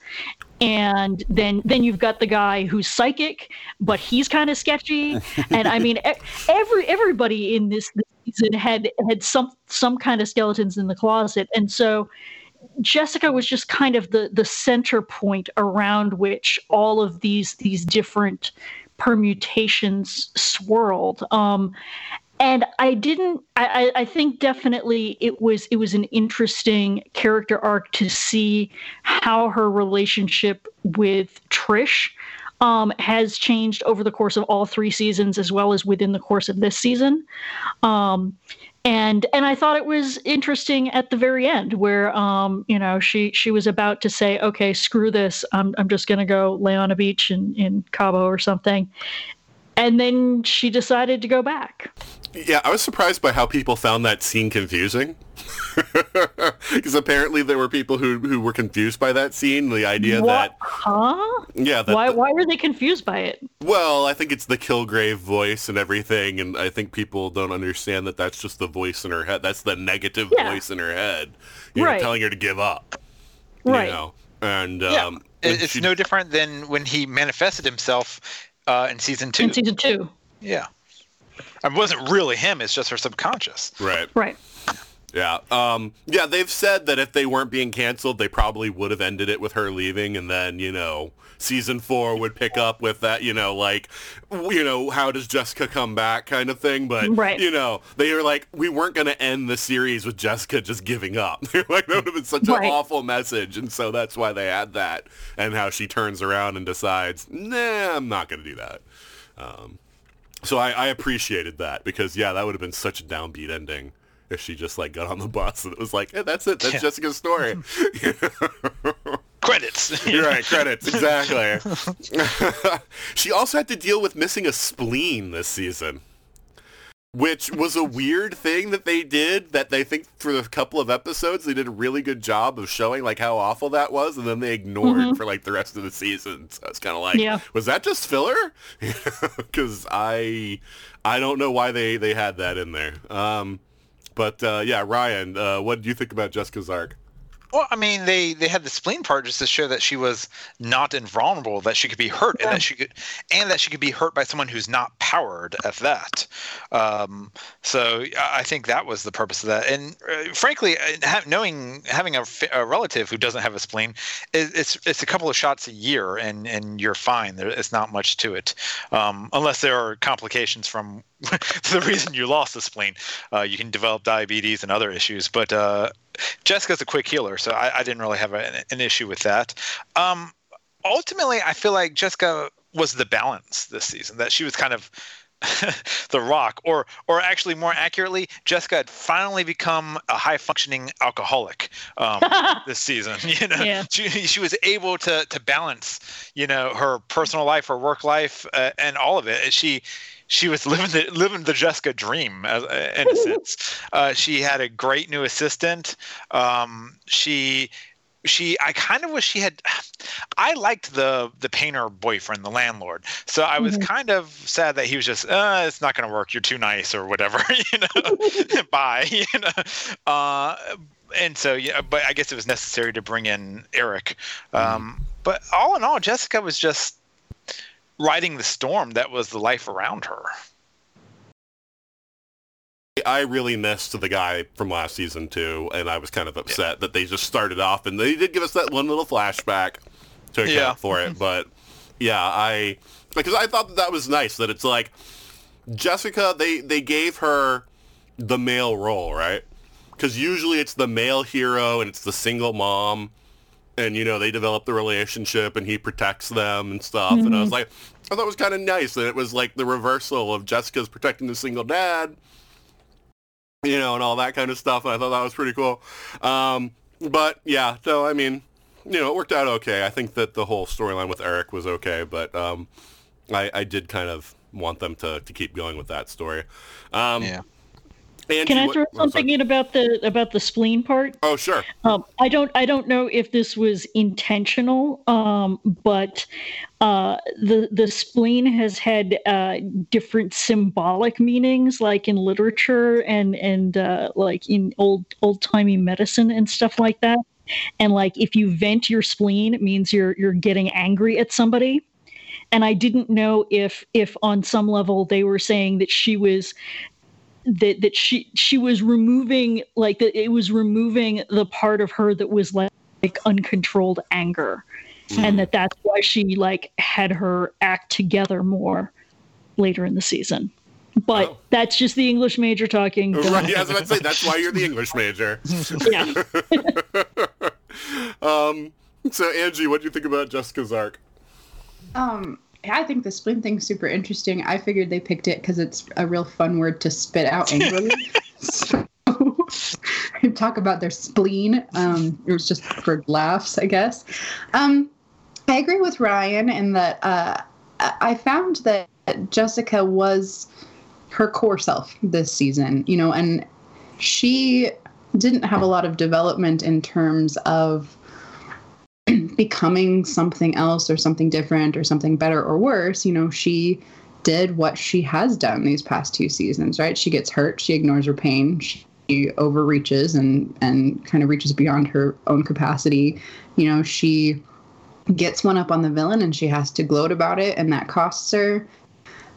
And then then you've got the guy who's psychic, but he's kind of sketchy. And I mean, every everybody in this season had had some some kind of skeletons in the closet. And so Jessica was just kind of the the center point around which all of these these different permutations swirled. Um, and I didn't. I, I think definitely it was it was an interesting character arc to see how her relationship with Trish um, has changed over the course of all three seasons, as well as within the course of this season. Um, and and I thought it was interesting at the very end where um, you know she she was about to say, okay, screw this, I'm I'm just gonna go lay on a beach in, in Cabo or something. And then she decided to go back. Yeah, I was surprised by how people found that scene confusing. Because apparently there were people who, who were confused by that scene. The idea what? that... Huh? Yeah. That, why, why were they confused by it? Well, I think it's the Kilgrave voice and everything. And I think people don't understand that that's just the voice in her head. That's the negative yeah. voice in her head. You know, right. telling her to give up. Right. You know? And yeah. um, it's she... no different than when he manifested himself... Uh, in season two. In season two. Yeah. It wasn't really him. It's just her subconscious. Right. Right. Yeah. Um, yeah, they've said that if they weren't being canceled, they probably would have ended it with her leaving. And then, you know, season four would pick up with that, you know, like, you know, how does Jessica come back kind of thing. But, right. you know, they were like, we weren't going to end the series with Jessica just giving up. They're like, that would have been such right. an awful message. And so that's why they had that. And how she turns around and decides, nah, I'm not going to do that. Um, so I, I appreciated that because, yeah, that would have been such a downbeat ending. If she just, like, got on the bus and it was like, hey, that's it. That's yeah. Jessica's story. Credits. You're right. Credits. Exactly. She also had to deal with missing a spleen this season, which was a weird thing that they did that they think for a couple of episodes they did a really good job of showing, like, how awful that was, and then they ignored mm-hmm. for, like, the rest of the season. So it's kind of like, yeah. was that just filler? Because I, I don't know why they, they had that in there. Um... But, uh, yeah, Ryan, uh, what do you think about Jessica's arc? Well, I mean, they, they had the spleen part just to show that she was not invulnerable, that she could be hurt, yeah. and that she could and that she could be hurt by someone who's not powered at that. Um, so I think that was the purpose of that. And uh, frankly, ha- knowing having a, a relative who doesn't have a spleen, it, it's it's a couple of shots a year, and, and you're fine. There, it's not much to it, um, unless there are complications from – the reason you lost the spleen. Uh, you can develop diabetes and other issues, but uh, Jessica's a quick healer, so I, I didn't really have a, an issue with that. Um, ultimately, I feel like Jessica was the balance this season, that she was kind of the rock, or or actually more accurately, Jessica had finally become a high-functioning alcoholic um, this season. You know, yeah. she she was able to to balance, you know, her personal life, her work life, uh, and all of it. She. She was living the living the Jessica dream, uh, in a sense. Uh, she had a great new assistant. Um, she, she. I kind of wish she had. I liked the the painter boyfriend, the landlord. So I was mm-hmm. kind of sad that he was just, uh, it's not going to work. You're too nice or whatever. You know, bye. You know. Uh, and so yeah, but I guess it was necessary to bring in Eric. Um, mm-hmm. But all in all, Jessica was just. Riding the storm that was the life around her. I really missed the guy from last season too, and I was kind of upset yeah. that they just started off, and they did give us that one little flashback to account yeah. for it. But yeah, I because I thought that, that was nice that it's like Jessica. They they gave her the male role, right? Because usually it's the male hero and it's the single mom. and, you know, they develop the relationship and he protects them and stuff. Mm-hmm. And I was like, I thought it was kind of nice that it was like the reversal of Jessica's protecting the single dad, you know, and all that kind of stuff. And I thought that was pretty cool. Um, but yeah, so, I mean, you know, it worked out okay. I think that the whole storyline with Eric was okay, but um, I, I did kind of want them to, to keep going with that story. Um, yeah. Angie, Can I throw what, something in about the about the spleen part? Oh, sure. Um, I don't I don't know if this was intentional, um, but uh, the the spleen has had uh, different symbolic meanings, like in literature and and uh, like in old old timey medicine and stuff like that. And like if you vent your spleen, it means you're you're getting angry at somebody. And I didn't know if if on some level they were saying that she was. That that she she was removing like that it was removing the part of her that was like, like uncontrolled anger, mm. and that that's why she like had her act together more later in the season. But oh. that's just the English major talking. Right, yeah, I was about to say that's why you're the English major. Yeah. um. So Angie, what do you think about Jessica's arc? Um. I think the spleen thing's super interesting. I figured they picked it because it's a real fun word to spit out angrily. So, talk about their spleen. Um, it was just for laughs, I guess. Um, I agree with Ryan in that uh, I found that Jessica was her core self this season, you know, and she didn't have a lot of development in terms of becoming something else or something different or something better or worse. You know, she did what she has done these past two seasons, right? She gets hurt. She ignores her pain. She overreaches and, and kind of reaches beyond her own capacity. You know, she gets one up on the villain and she has to gloat about it, and that costs her.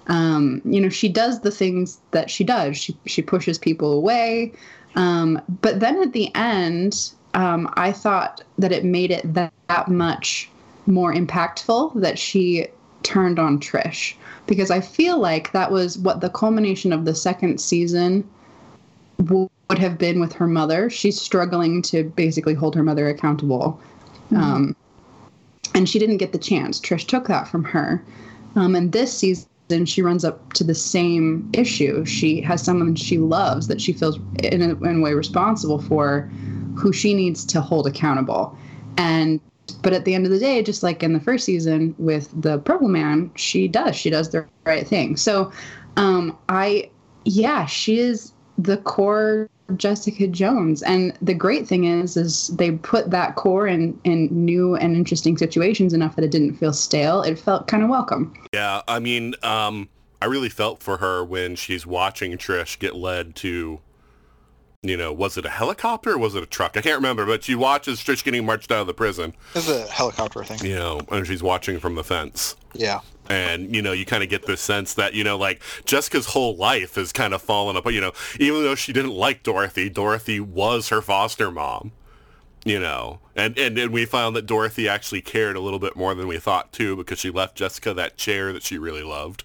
Um, you know, she does the things that she does. She, she pushes people away. Um, but then at the end, Um, I thought that it made it that, that much more impactful that she turned on Trish, because I feel like that was what the culmination of the second season would have been with her mother. She's struggling to basically hold her mother accountable. Mm-hmm. Um, and she didn't get the chance. Trish took that from her. Um, and this season, she runs up to the same issue. She has someone she loves that she feels in a, in a way responsible for, who she needs to hold accountable. And but at the end of the day, just like in the first season with the Purple Man, she does. She does the right thing. So um, I, yeah, she is the core Jessica Jones. And the great thing is, is they put that core in, in new and interesting situations enough that it didn't feel stale. It felt kind of welcome. Yeah, I mean, um, I really felt for her when she's watching Trish get led to, you know, was it a helicopter or was it a truck? I can't remember, but she watches Trish getting marched out of the prison. It's a helicopter thing. You know, and she's watching from the fence. Yeah. And, you know, you kind of get this sense that, you know, like, Jessica's whole life is kind of fallen apart. You know, even though she didn't like Dorothy, Dorothy was her foster mom, you know. And, and, and we found that Dorothy actually cared a little bit more than we thought, too, because she left Jessica that chair that she really loved.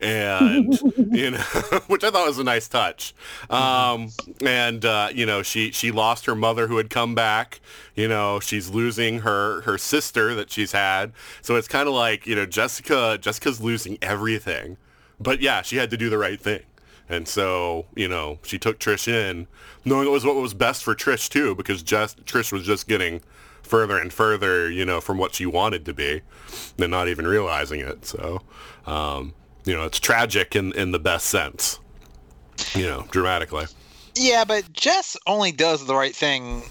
And, you know, which I thought was a nice touch. Um, and, uh, you know, she, she lost her mother who had come back. You know, she's losing her, her sister that she's had. So it's kind of like, you know, Jessica, Jessica's losing everything. But, yeah, she had to do the right thing. And so, you know, she took Trish in, knowing it was what was best for Trish, too, because just, Trish was just getting further and further, you know, from what she wanted to be and not even realizing it. So, um you know, it's tragic in, in the best sense, you know, dramatically. Yeah, but Jess only does the right thing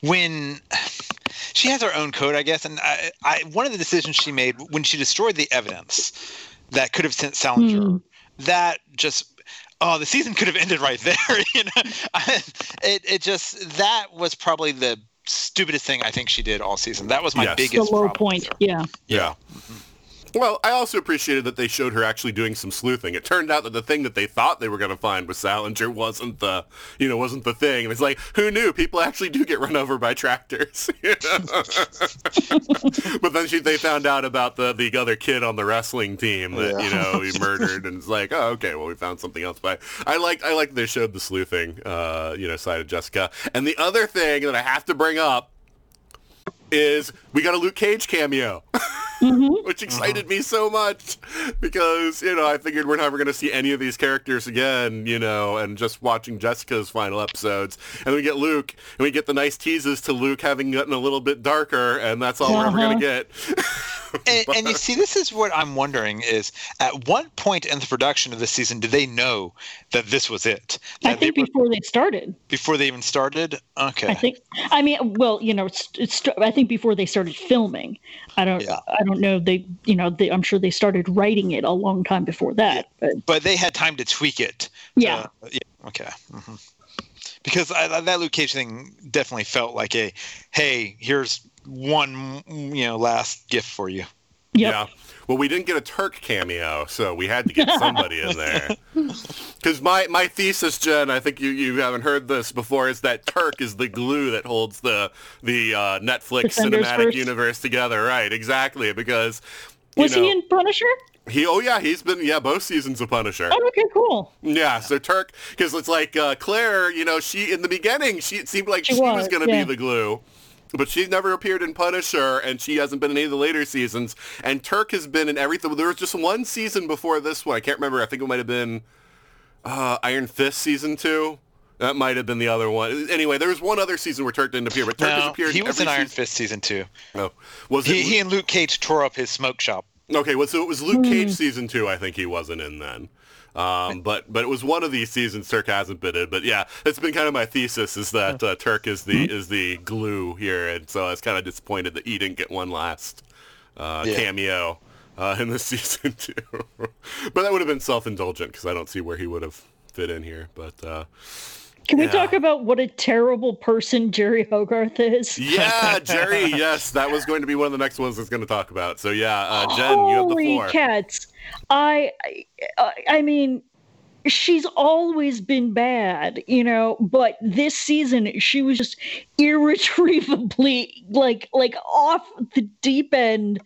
when she has her own code, I guess. And I, I, one of the decisions she made when she destroyed the evidence that could have sent Salinger, mm. that just... Oh, the season could have ended right there. You know, it it just that was probably the stupidest thing I think she did all season. That was my yes. biggest the low problem point. Yeah. Yeah. Mm-hmm. Well, I also appreciated that they showed her actually doing some sleuthing. It turned out that the thing that they thought they were going to find with Salinger wasn't the, you know, wasn't the thing. And it's like, who knew? People actually do get run over by tractors. You know? But then she, they found out about the, the other kid on the wrestling team that, yeah. you know, he murdered. And it's like, oh, okay, well, we found something else. But I liked, I liked they showed the sleuthing, uh, you know, side of Jessica. And the other thing that I have to bring up is we got a Luke Cage cameo, mm-hmm. which excited oh. me so much because, you know, I figured we're never going to see any of these characters again, you know, and just watching Jessica's final episodes. And then we get Luke, and we get the nice teases to Luke having gotten a little bit darker, and that's all uh-huh. we're ever going to get. and, but... and you see, this is what I'm wondering is, at what point in the production of this season did they know that this was it? That I think they... before they started. Before they even started? Okay. I think, I mean, well, you know, it's, it's, I think before they started filming. I don't yeah. I don't know. They, you know, they, I'm sure they started writing it a long time before that. Yeah. But. but they had time to tweak it. Yeah. Uh, yeah. Okay. Mm-hmm. Because I, that Luke Cage thing definitely felt like a, hey, here's one, you know, last gift for you. Yep. Yeah. Well, we didn't get a Turk cameo, so we had to get somebody in there. Because my, my thesis, Jen, I think you, you haven't heard this before, is that Turk is the glue that holds the the uh, Netflix Defenders cinematic first. universe together. Right, exactly. Because was know, he in Punisher? He oh yeah he's been yeah both seasons of Punisher. Oh, okay, cool. Yeah, so Turk, because it's like uh, Claire, you know, she in the beginning she it seemed like she, she was, was going to yeah. be the glue. But she's never appeared in Punisher, and she hasn't been in any of the later seasons. And Turk has been in everything. There was just one season before this one. I can't remember. I think it might have been uh, Iron Fist season two. That might have been the other one. Anyway, there was one other season where Turk didn't appear. But Turk no, has appeared. He was in Iron Fist season two. Oh, was he? It... He and Luke Cage tore up his smoke shop. Okay, well, so it was Luke Cage season two. I think he wasn't in then. Um, but but it was one of these seasons Turk hasn't been in. But yeah, that's been kind of my thesis, is that uh, Turk is the is the glue here, and so I was kind of disappointed that he didn't get one last uh, yeah. cameo uh, in this season too. But that would have been self-indulgent because I don't see where he would have fit in here. But uh, can yeah. we talk about what a terrible person Jerry Hogarth is? Yeah, Jerry. Yes, that was going to be one of the next ones that's going to talk about. So yeah, uh, Jen, Holy you have the floor. Holy cats! I, I, I mean, she's always been bad, you know, but this season she was just irretrievably like, like off the deep end,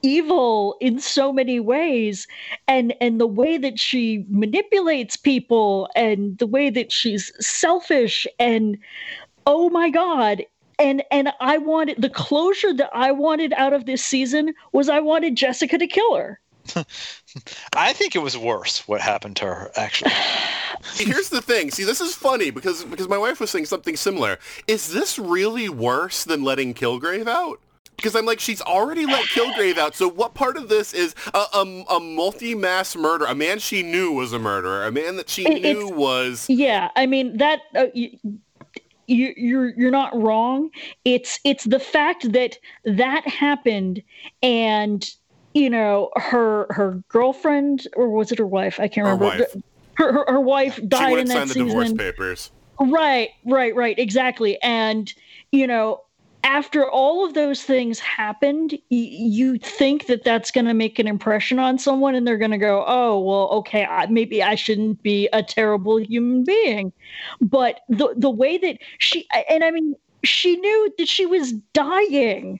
evil in so many ways, and and the way that she manipulates people, and the way that she's selfish, and oh my God. And and I wanted the closure that I wanted out of this season was I wanted Jessica to kill her. I think it was worse what happened to her, actually. Here's the thing. See, this is funny because because my wife was saying something similar. Is this really worse than letting Kilgrave out? Because I'm like, she's already let Kilgrave out, so what part of this is a, a, a multi-mass murder, a man she knew was a murderer, a man that she it, knew was... Yeah, I mean, that... Uh, you, you, you're you're not wrong. It's it's the fact that that happened, and, you know, her her girlfriend, or was it her wife? I can't remember. Her wife. Her, her, her wife died in that season. She wouldn't sign the divorce papers. Right, right, right, exactly. And, you know... After all of those things happened, y- you think that that's going to make an impression on someone, and they're going to go, oh, well, okay, I, maybe I shouldn't be a terrible human being. But the the way that she, and I mean, she knew that she was dying.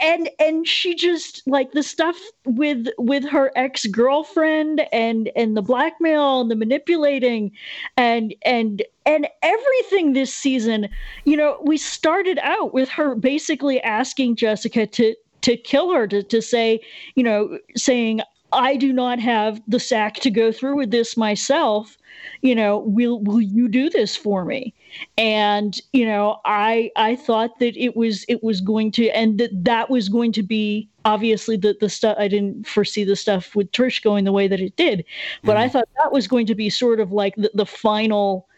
And and she just, like, the stuff with with her ex-girlfriend and and the blackmail and the manipulating and and and everything this season, you know, we started out with her basically asking Jessica to to kill her, to to say, you know, saying, I do not have the sack to go through with this myself. You know, will will you do this for me? And, you know, I I thought that it was it was going to, and that that was going to be obviously the the stuff. I didn't foresee the stuff with Trish going the way that it did, but mm. I thought that was going to be sort of like the, the final.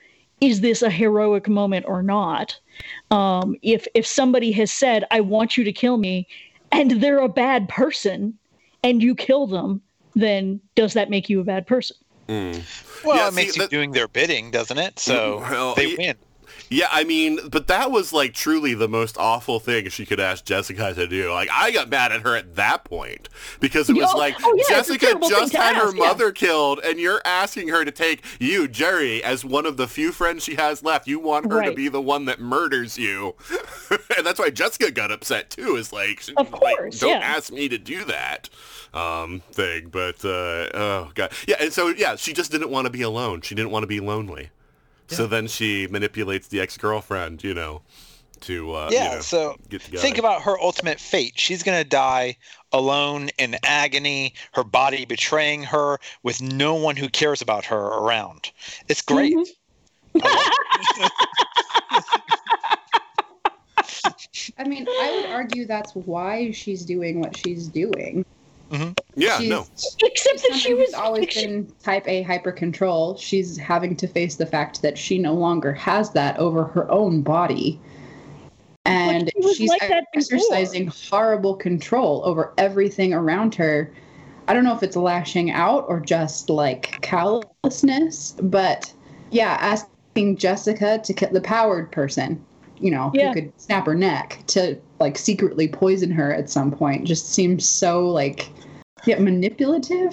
Is this a heroic moment or not? Um, if if somebody has said, "I want you to kill me," and they're a bad person, and you kill them, then does that make you a bad person? Mm. Well, yeah, it see, makes you that, doing their bidding, doesn't it? So well, they it, win. Yeah, I mean, but that was like truly the most awful thing she could ask Jessica to do. Like, I got mad at her at that point because it was oh, like, oh, yeah, Jessica just had ask, her mother yeah. killed, and you're asking her to take you, Jerry, as one of the few friends she has left. You want her right. to be the one that murders you. And that's why Jessica got upset, too, is like, she, of course, like don't yeah. ask me to do that. Um, thing, but uh, oh god, yeah, and so yeah, she just didn't want to be alone. She didn't want to be lonely, yeah. so then she manipulates the ex-girlfriend, you know, to uh, yeah. You know, so get the guy. Think about her ultimate fate. She's gonna die alone in agony. Her body betraying her with no one who cares about her around. It's great. Mm-hmm. I, it. I mean, I would argue that's why she's doing what she's doing. Mm-hmm. Yeah, she's, no. Except that she was always been type A hyper control. She's having to face the fact that she no longer has that over her own body, and she she's like exercising horrible control over everything around her. I don't know if it's lashing out or just like callousness, but yeah, asking Jessica to kill the powered person, you know, yeah. who could snap her neck, to like secretly poison her at some point just seems so like yet manipulative.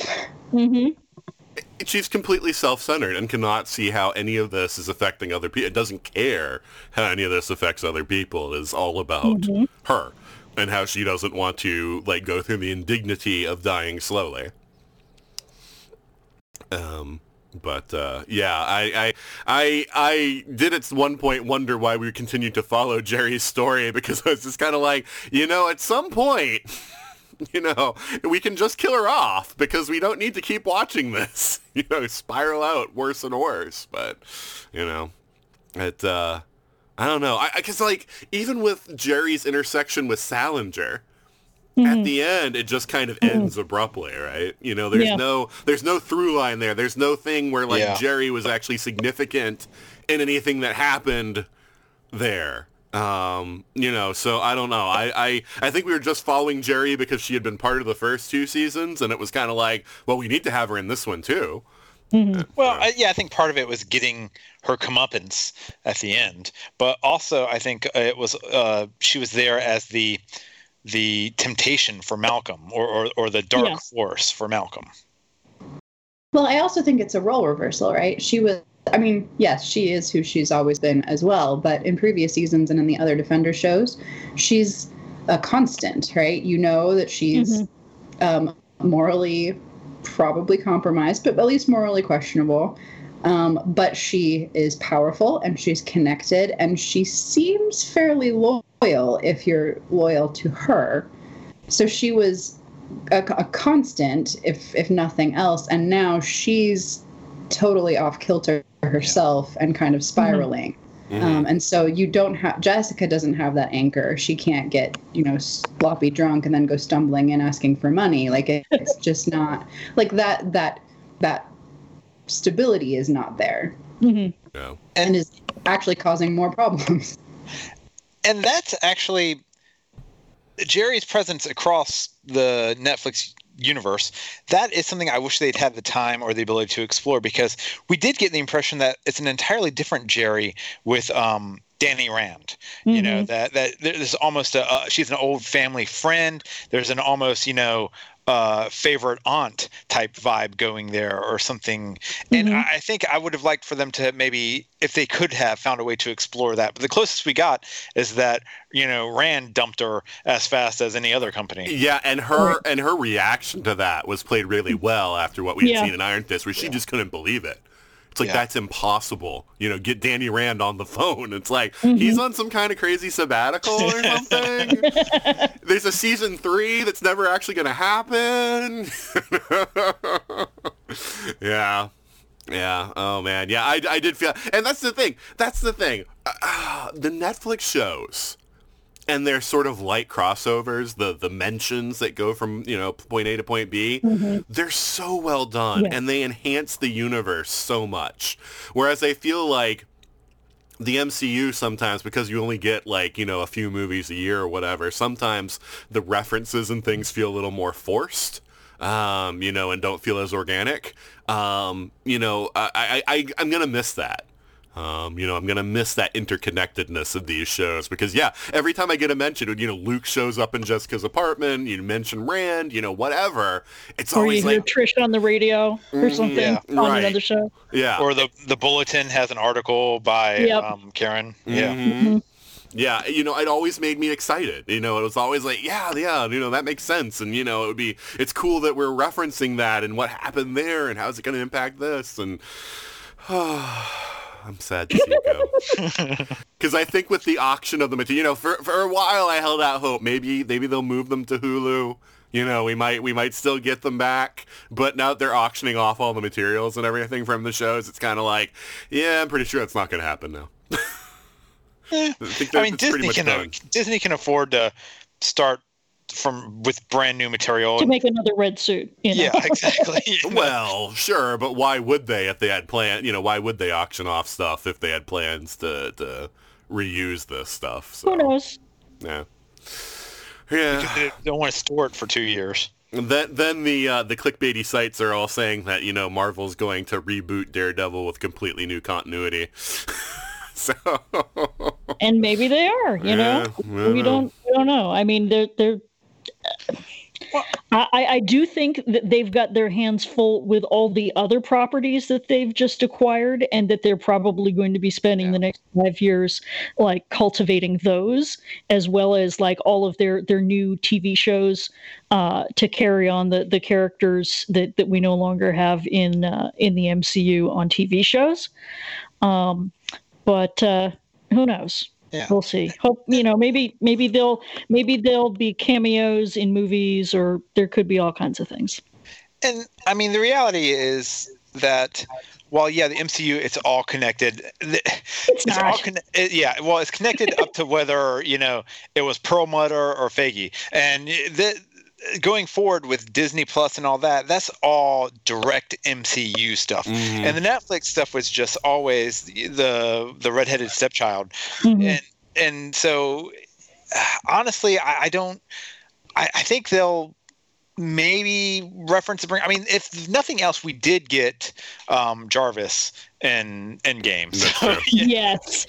Mm-hmm. She's completely self-centered and cannot see how any of this is affecting other people. It doesn't care how any of this affects other people. It's all about mm-hmm. her and how she doesn't want to like go through the indignity of dying slowly. Um. But, uh, yeah, I, I, I, I did at one point wonder why we continued to follow Jerry's story, because I was just kind of like, you know, at some point, you know, we can just kill her off because we don't need to keep watching this, you know, spiral out worse and worse. But, you know, it, uh, I don't know. I, I guess, like, even with Jerry's intersection with Salinger, mm-hmm. at the end, it just kind of ends mm-hmm. abruptly, right? You know, there's yeah. no there's no through line there. There's no thing where, like, yeah. Jerry was actually significant in anything that happened there. Um, you know, so I don't know. I, I, I think we were just following Jerry because she had been part of the first two seasons, and it was kind of like, well, we need to have her in this one, too. Mm-hmm. Uh, well, I, yeah, I think part of it was getting her comeuppance at the end. But also, I think it was uh, she was there as the... the temptation for Malcolm, or, or, or the dark yeah. force for Malcolm. Well, I also think it's a role reversal, right? She was, I mean, yes, she is who she's always been as well, but in previous seasons and in the other Defender shows, she's a constant, right? You know that she's mm-hmm. um, morally probably compromised, but at least morally questionable. Um, but she is powerful, and she's connected, and she seems fairly loyal if you're loyal to her. So she was a, a constant, if if nothing else, and now she's totally off kilter herself and kind of spiraling. Mm-hmm. Um, and so you don't have Jessica doesn't have that anchor. She can't get, you know, sloppy drunk and then go stumbling and asking for money. Like it, it's just not like that. That that. Stability is not there, mm-hmm. no. and, and is actually causing more problems. And that's actually Jerry's presence across the Netflix universe. That is something I wish they'd had the time or the ability to explore, because we did get the impression that it's an entirely different Jerry with um, Danny Rand. Mm-hmm. You know, that that there's almost a uh, she's an old family friend. There's an almost, you know, uh favorite aunt type vibe going there or something. Mm-hmm. And I, I think I would have liked for them to maybe, if they could have, found a way to explore that. But the closest we got is that, you know, Rand dumped her as fast as any other company. Yeah, and her and her reaction to that was played really well after what we had yeah. seen in Iron Fist, where she yeah. just couldn't believe it. It's like, yeah. that's impossible. You know, get Danny Rand on the phone. It's like, mm-hmm. he's on some kind of crazy sabbatical or something. There's a season three that's never actually going to happen. yeah. Yeah. Oh, man. Yeah, I, I did feel... And that's the thing. That's the thing. Uh, the Netflix shows and their sort of light crossovers, the, the mentions that go from, you know, point A to point B, mm-hmm. they're so well done, yeah. and they enhance the universe so much. Whereas I feel like the M C U sometimes, because you only get, like, you know, a few movies a year or whatever, sometimes the references and things feel a little more forced, um, you know, and don't feel as organic. Um, you know, I, I, I, I'm going to miss that. Um, you know, I'm going to miss that interconnectedness of these shows because, yeah, every time I get a mention, you know, Luke shows up in Jessica's apartment, you mention Rand, you know, whatever. It's or always you hear like... Trish on the radio or something yeah, on right. another show. Yeah. Or the the Bulletin has an article by yep. um, Karen. Mm-hmm. Yeah. Mm-hmm. Yeah, you know, it always made me excited. You know, it was always like, yeah, yeah, you know, that makes sense. And, you know, it would be, it's cool that we're referencing that and what happened there and how's it going to impact this. And, oh... I'm sad to see you go. Because I think with the auction of the material, you know, for for a while I held out hope. Maybe maybe they'll move them to Hulu. You know, we might we might still get them back, but now that they're auctioning off all the materials and everything from the shows, it's kind of like, yeah, I'm pretty sure that's not going to happen now. eh, I, I mean, Disney can a, Disney can afford to start from with brand new material to make another red suit. You know? Yeah, exactly. You know? Well, sure, but why would they if they had plans? You know, why would they auction off stuff if they had plans to to reuse this stuff? So, who knows? Yeah. Yeah, they don't want to store it for two years. And then, then the uh, the clickbaity sites are all saying that, you know, Marvel's going to reboot Daredevil with completely new continuity. So, and maybe they are. You yeah, know, we don't we don't know. I mean, they're they're. I, I do think that they've got their hands full with all the other properties that they've just acquired, and that they're probably going to be spending yeah. the next five years like cultivating those, as well as like all of their, their new T V shows uh, to carry on the, the characters that, that we no longer have in uh, in the M C U on T V shows. Um, but uh, who knows? Yeah. We'll see. Hope, you know, maybe maybe they'll maybe they'll be cameos in movies, or there could be all kinds of things. And I mean, the reality is that while yeah, the M C U, it's all connected. It's, it's not. All con- it, yeah, well, it's connected up to whether you know it was Perlmutter or Feige, and the. Going forward with Disney Plus and all that, that's all direct M C U stuff. Mm-hmm. And the Netflix stuff was just always the the redheaded stepchild. Mm-hmm. And and so, honestly, I, I don't – I think they'll maybe reference – I mean, if nothing else, we did get um, Jarvis in Endgame. So, yeah. Yes.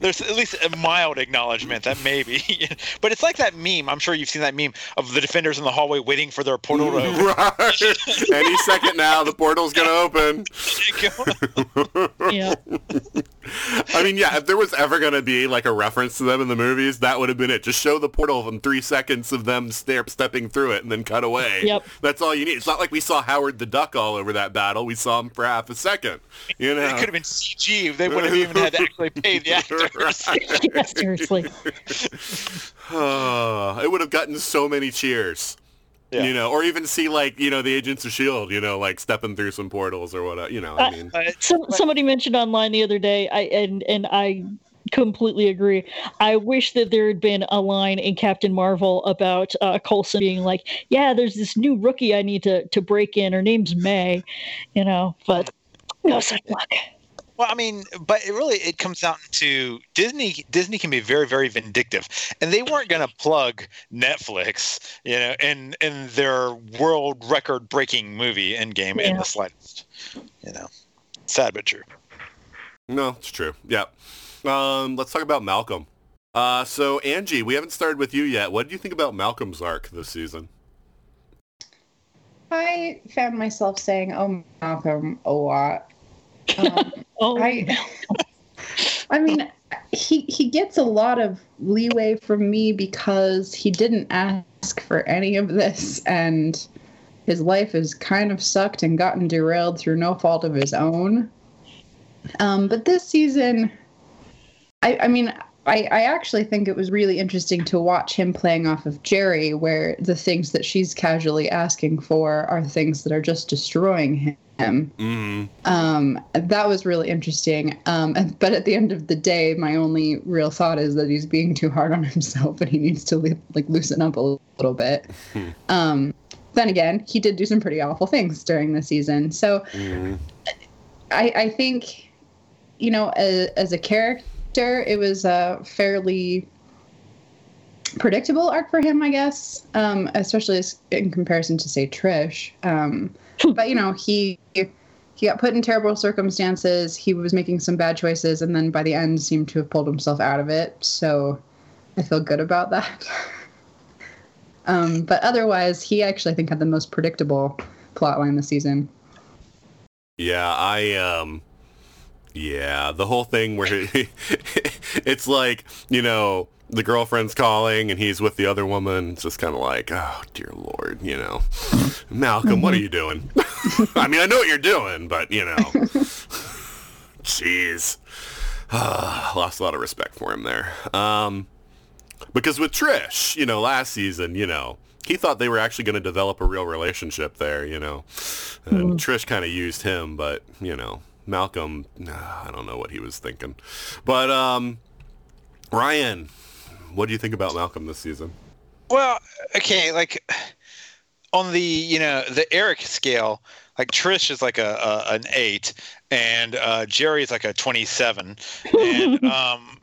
There's at least a mild acknowledgement that maybe. But it's like that meme. I'm sure you've seen that meme of the Defenders in the hallway waiting for their portal to open. Right. Any second now, the portal's going to open. Yeah. I mean, yeah, if there was ever going to be like a reference to them in the movies, that would have been it. Just show the portal in three seconds of them step stepping through it and then cut away. Yep. That's all you need. It's not like we saw Howard the Duck all over that battle. We saw him for half a second. You know. It could have been C G. They wouldn't have even had to actually pay the actors. Yeah, seriously. Oh, it would have gotten so many cheers. Yeah. You know, or even see like, you know, the Agents of S H I E L D, you know, like stepping through some portals or whatever. You know, I mean. Uh, some, somebody mentioned online the other day, I and and I completely agree. I wish that there had been a line in Captain Marvel about uh, Coulson being like, yeah, there's this new rookie I need to to break in. Her name's May, you know, but. No such luck. Well, I mean, but it really it comes down to Disney. Disney can be very, very vindictive, and they weren't going to plug Netflix, you know, in in their world record-breaking movie Endgame yeah. in the slightest. You know, sad but true. No, it's true. Yeah. Um, let's talk about Malcolm. Uh, so Angie, we haven't started with you yet. What do you think about Malcolm's arc this season? I found myself saying, "Oh, Malcolm," a lot. Um, oh. I, I mean, he he gets a lot of leeway from me because he didn't ask for any of this, and his life has kind of sucked and gotten derailed through no fault of his own. Um, but this season, I, I mean. I, I actually think it was really interesting to watch him playing off of Jerry, where the things that she's casually asking for are things that are just destroying him. Mm-hmm. Um, that was really interesting. Um, but at the end of the day, my only real thought is that he's being too hard on himself and he needs to le- like loosen up a little bit. Mm-hmm. Um, then again, he did do some pretty awful things during the season. So mm-hmm. I, I think, you know, as, as a character, it was a fairly predictable arc for him, I guess, um, especially in comparison to, say, Trish. Um, but, you know, he he got put in terrible circumstances. He was making some bad choices, and then by the end seemed to have pulled himself out of it. So I feel good about that. um, but otherwise, he actually, I think, had the most predictable plotline this season. Yeah, I... Um... Yeah, the whole thing where he, it's like, you know, the girlfriend's calling and he's with the other woman. It's just kind of like, oh, dear Lord, you know, Malcolm, mm-hmm. what are you doing? I mean, I know what you're doing, but, you know, Jeez. Lost a lot of respect for him there. Um, because with Trish, you know, last season, you know, he thought they were actually going to develop a real relationship there, you know. And mm. Trish kind of used him, but, you know, Malcolm, I don't know what he was thinking. But, um, Ryan, what do you think about Malcolm this season? Well, okay, like, on the, you know, the Eric scale, like, Trish is like a, a an eight, and uh, Jerry is like a twenty-seven, and, um...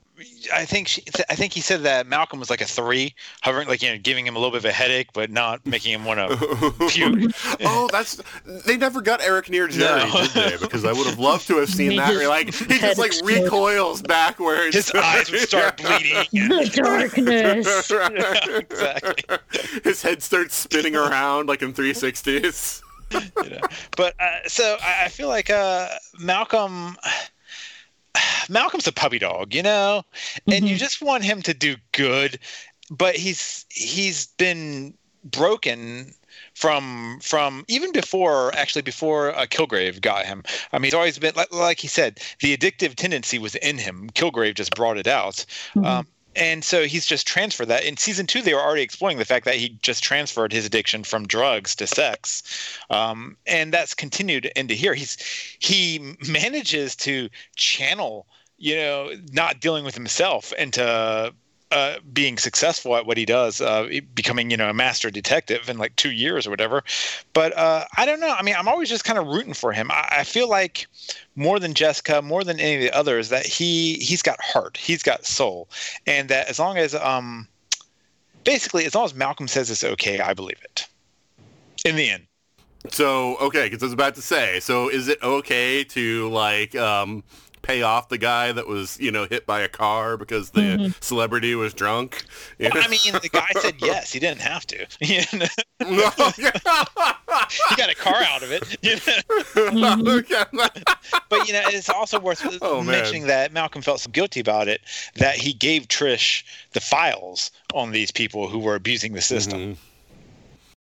I think she, I think he said that Malcolm was like a three, hovering, like, you know, giving him a little bit of a headache, but not making him want to puke. Oh, that's they never got Eric near Jerry, no. did they? Because I would have loved to have seen that. Where, like, he just like recoils backwards. His eyes would start bleeding. The darkness. Yeah, exactly. His head starts spinning around like in three sixties. You know. But uh, so I, I feel like uh, Malcolm. Malcolm's a puppy dog, you know, and mm-hmm. you just want him to do good, but he's he's been broken from from even before actually before uh, Kilgrave got him. I mean, he's always been like, like he said, the addictive tendency was in him. Kilgrave just brought it out. Mm-hmm. Um, And so he's just transferred that. In season two, they were already exploring the fact that he just transferred his addiction from drugs to sex. Um, and that's continued into here. He's he manages to channel, you know, not dealing with himself into uh, being successful at what he does, uh, becoming, you know, a master detective in like two years or whatever. But uh, I don't know. I mean, I'm always just kind of rooting for him. I, I feel like more than Jessica, more than any of the others, that he, he's got heart, he's got soul. And that as long as, um, basically, as long as Malcolm says it's okay, I believe it. In the end. So, okay, because I was about to say, so is it okay to, like, um, pay off the guy that was, you know, hit by a car because the mm-hmm. celebrity was drunk? Well, I mean, the guy said yes. He didn't have to. You know? No. He got a car out of it. You know? But, you know, it's also worth oh, mentioning man. that Malcolm felt so guilty about it that he gave Trish the files on these people who were abusing the system.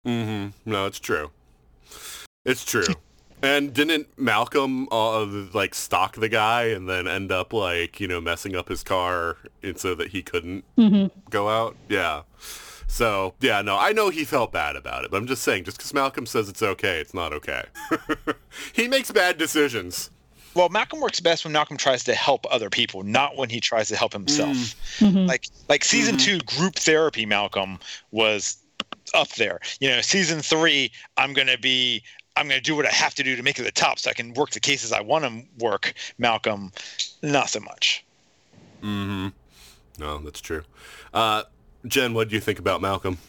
Mm-hmm. Mm-hmm. No, it's true. It's true. And didn't Malcolm, uh, like, stalk the guy and then end up, like, you know, messing up his car so that he couldn't mm-hmm. go out? Yeah. So, yeah, no, I know he felt bad about it, but I'm just saying, just because Malcolm says it's okay, it's not okay. He makes bad decisions. Well, Malcolm works best when Malcolm tries to help other people, not when he tries to help himself. Mm-hmm. Like, like season mm-hmm. two group therapy Malcolm was up there. You know, season three, I'm going to be... I'm going to do what I have to do to make it to the top so I can work the cases I want to work, Malcolm. Not so much. Mm-hmm. No, that's true. Uh, Jen, what do you think about Malcolm?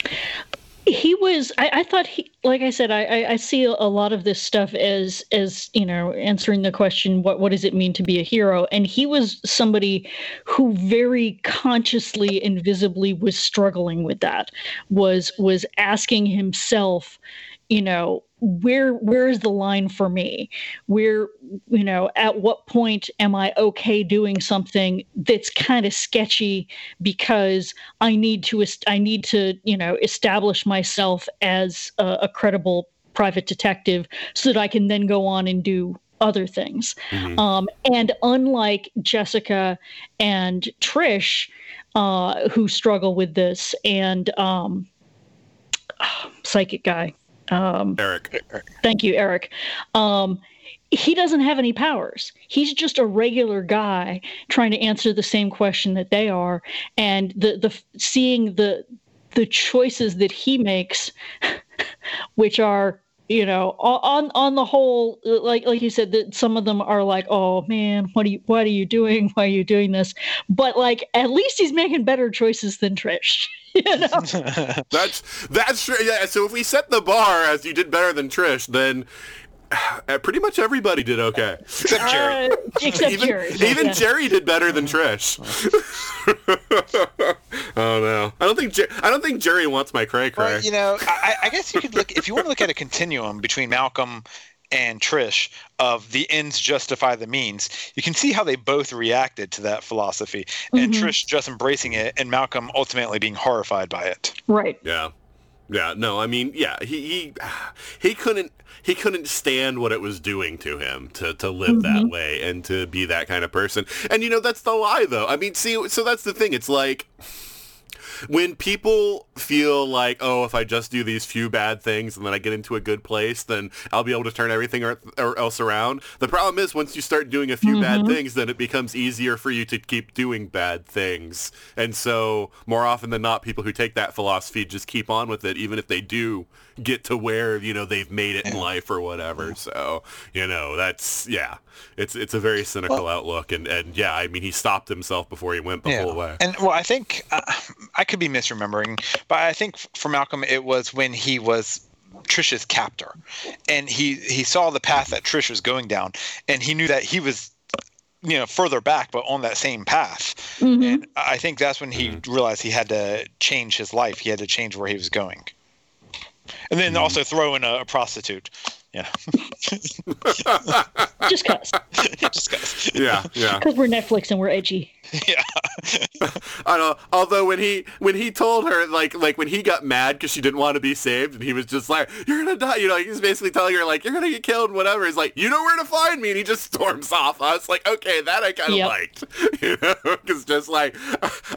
He was, I, I thought he, like I said, I, I, I see a lot of this stuff as, as, you know, answering the question, what, what does it mean to be a hero? And he was somebody who very consciously and visibly was struggling with that, was, was asking himself, you know, where where is the line for me? Where, you know, at what point am I okay doing something that's kind of sketchy because I need to I need to you know establish myself as a, a credible private detective so that I can then go on and do other things. Mm-hmm. Um, and unlike Jessica and Trish, uh, who struggle with this, and um, oh, psychic guy. Um, Eric. Thank you, Eric. Um, he doesn't have any powers. He's just a regular guy trying to answer the same question that they are, and the the seeing the the choices that he makes, which are, you know, on on the whole, like like you said, that some of them are like, oh man, what are you what are you doing? Why are you doing this? But like, at least he's making better choices than Trish. You know? That's that's true. Yeah. So if we set the bar as you did better than Trish, then uh, pretty much everybody did okay. Except Jerry. Uh, except even, Jerry. Even yeah. Jerry did better than Trish. Oh no, I don't think Jer- I don't think Jerry wants my cray cray. Well, you know, I, I guess you could look if you want to look at a continuum between Malcolm and Trish of the ends justify the means. You can see how they both reacted to that philosophy, and mm-hmm. Trish just embracing it, and Malcolm ultimately being horrified by it. Right. Yeah. Yeah, no, I mean, yeah, he he, he couldn't he couldn't stand what it was doing to him to, to live mm-hmm. that way and to be that kind of person. And, you know, that's the lie, though. I mean, see, so that's the thing. It's like, when people feel like, oh, if I just do these few bad things and then I get into a good place, then I'll be able to turn everything or, or else around. The problem is, once you start doing a few mm-hmm. bad things, then it becomes easier for you to keep doing bad things. And so more often than not, people who take that philosophy just keep on with it, even if they do get to where, you know, they've made it in life or whatever. So, you know, that's, yeah, it's it's a very cynical well, outlook. And, and yeah, I mean, he stopped himself before he went the yeah. whole way. And well, I think uh, I could be misremembering, but I think for Malcolm, it was when he was Trish's captor and he, he saw the path that Trish was going down and he knew that he was, you know, further back, but on that same path. Mm-hmm. And I think that's when he mm-hmm. realized he had to change his life. He had to change where he was going. And then also throw in a, a prostitute. Yeah. Just cause. Just cause. Yeah, yeah. Because we're Netflix and we're edgy. Yeah. I know. Although when he when he told her, like like when he got mad because she didn't want to be saved, and he was just like, "You're gonna die," you know, he's basically telling her like, "You're gonna get killed," whatever. He's like, "You know where to find me," and he just storms off. I was like, okay, that I kind of yep. liked, you know, because just like,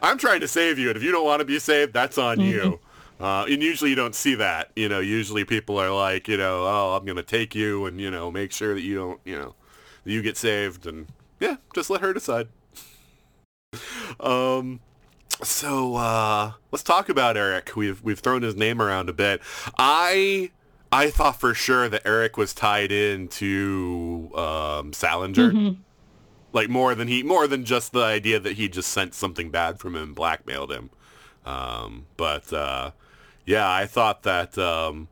I'm trying to save you, and if you don't want to be saved, that's on mm-hmm. you. Uh, and usually you don't see that, you know, usually people are like, you know, oh, I'm going to take you and, you know, make sure that you don't, you know, that you get saved and yeah, just let her decide. um, so, uh, let's talk about Eric. We've, we've thrown his name around a bit. I, I thought for sure that Eric was tied into, um, Salinger. Mm-hmm. Like more than he, more than just the idea that he just sent something bad from him and blackmailed him. Um, but, uh, Yeah, I thought that, um,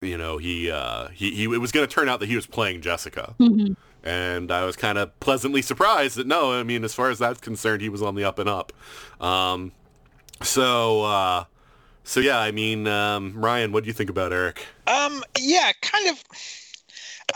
you know, he, uh, he, he, it was going to turn out that he was playing Jessica. Mm-hmm. And I was kind of pleasantly surprised that, no, I mean, as far as that's concerned, he was on the up and up. Um, so, uh, so yeah, I mean, um, Ryan, what do you think about Eric? Um, yeah, kind of,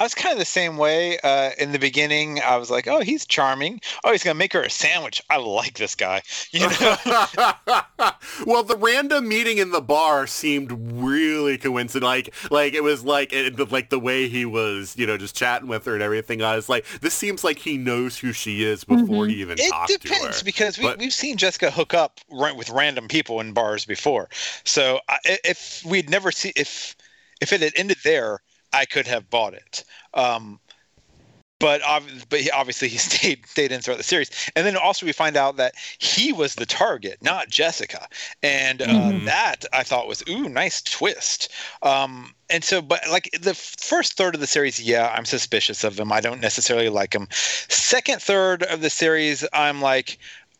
I was kind of the same way. Uh, in the beginning, I was like, oh, he's charming. Oh, he's going to make her a sandwich. I like this guy. You know? Well, the random meeting in the bar seemed really coincidental. Like, like it was like it, like the way he was, you know, just chatting with her and everything. I was like, this seems like he knows who she is before mm-hmm. he even it talked to her. It depends because we, but, we've seen Jessica hook up with random people in bars before. So if we'd never see if if it had ended there, I could have bought it, um, but but he, obviously he stayed stayed in throughout the series, and then also we find out that he was the target, not Jessica, and uh, mm. that I thought was ooh nice twist. Um, and so, but like the first third of the series, yeah, I'm suspicious of him. I don't necessarily like him. Second third of the series, I'm like,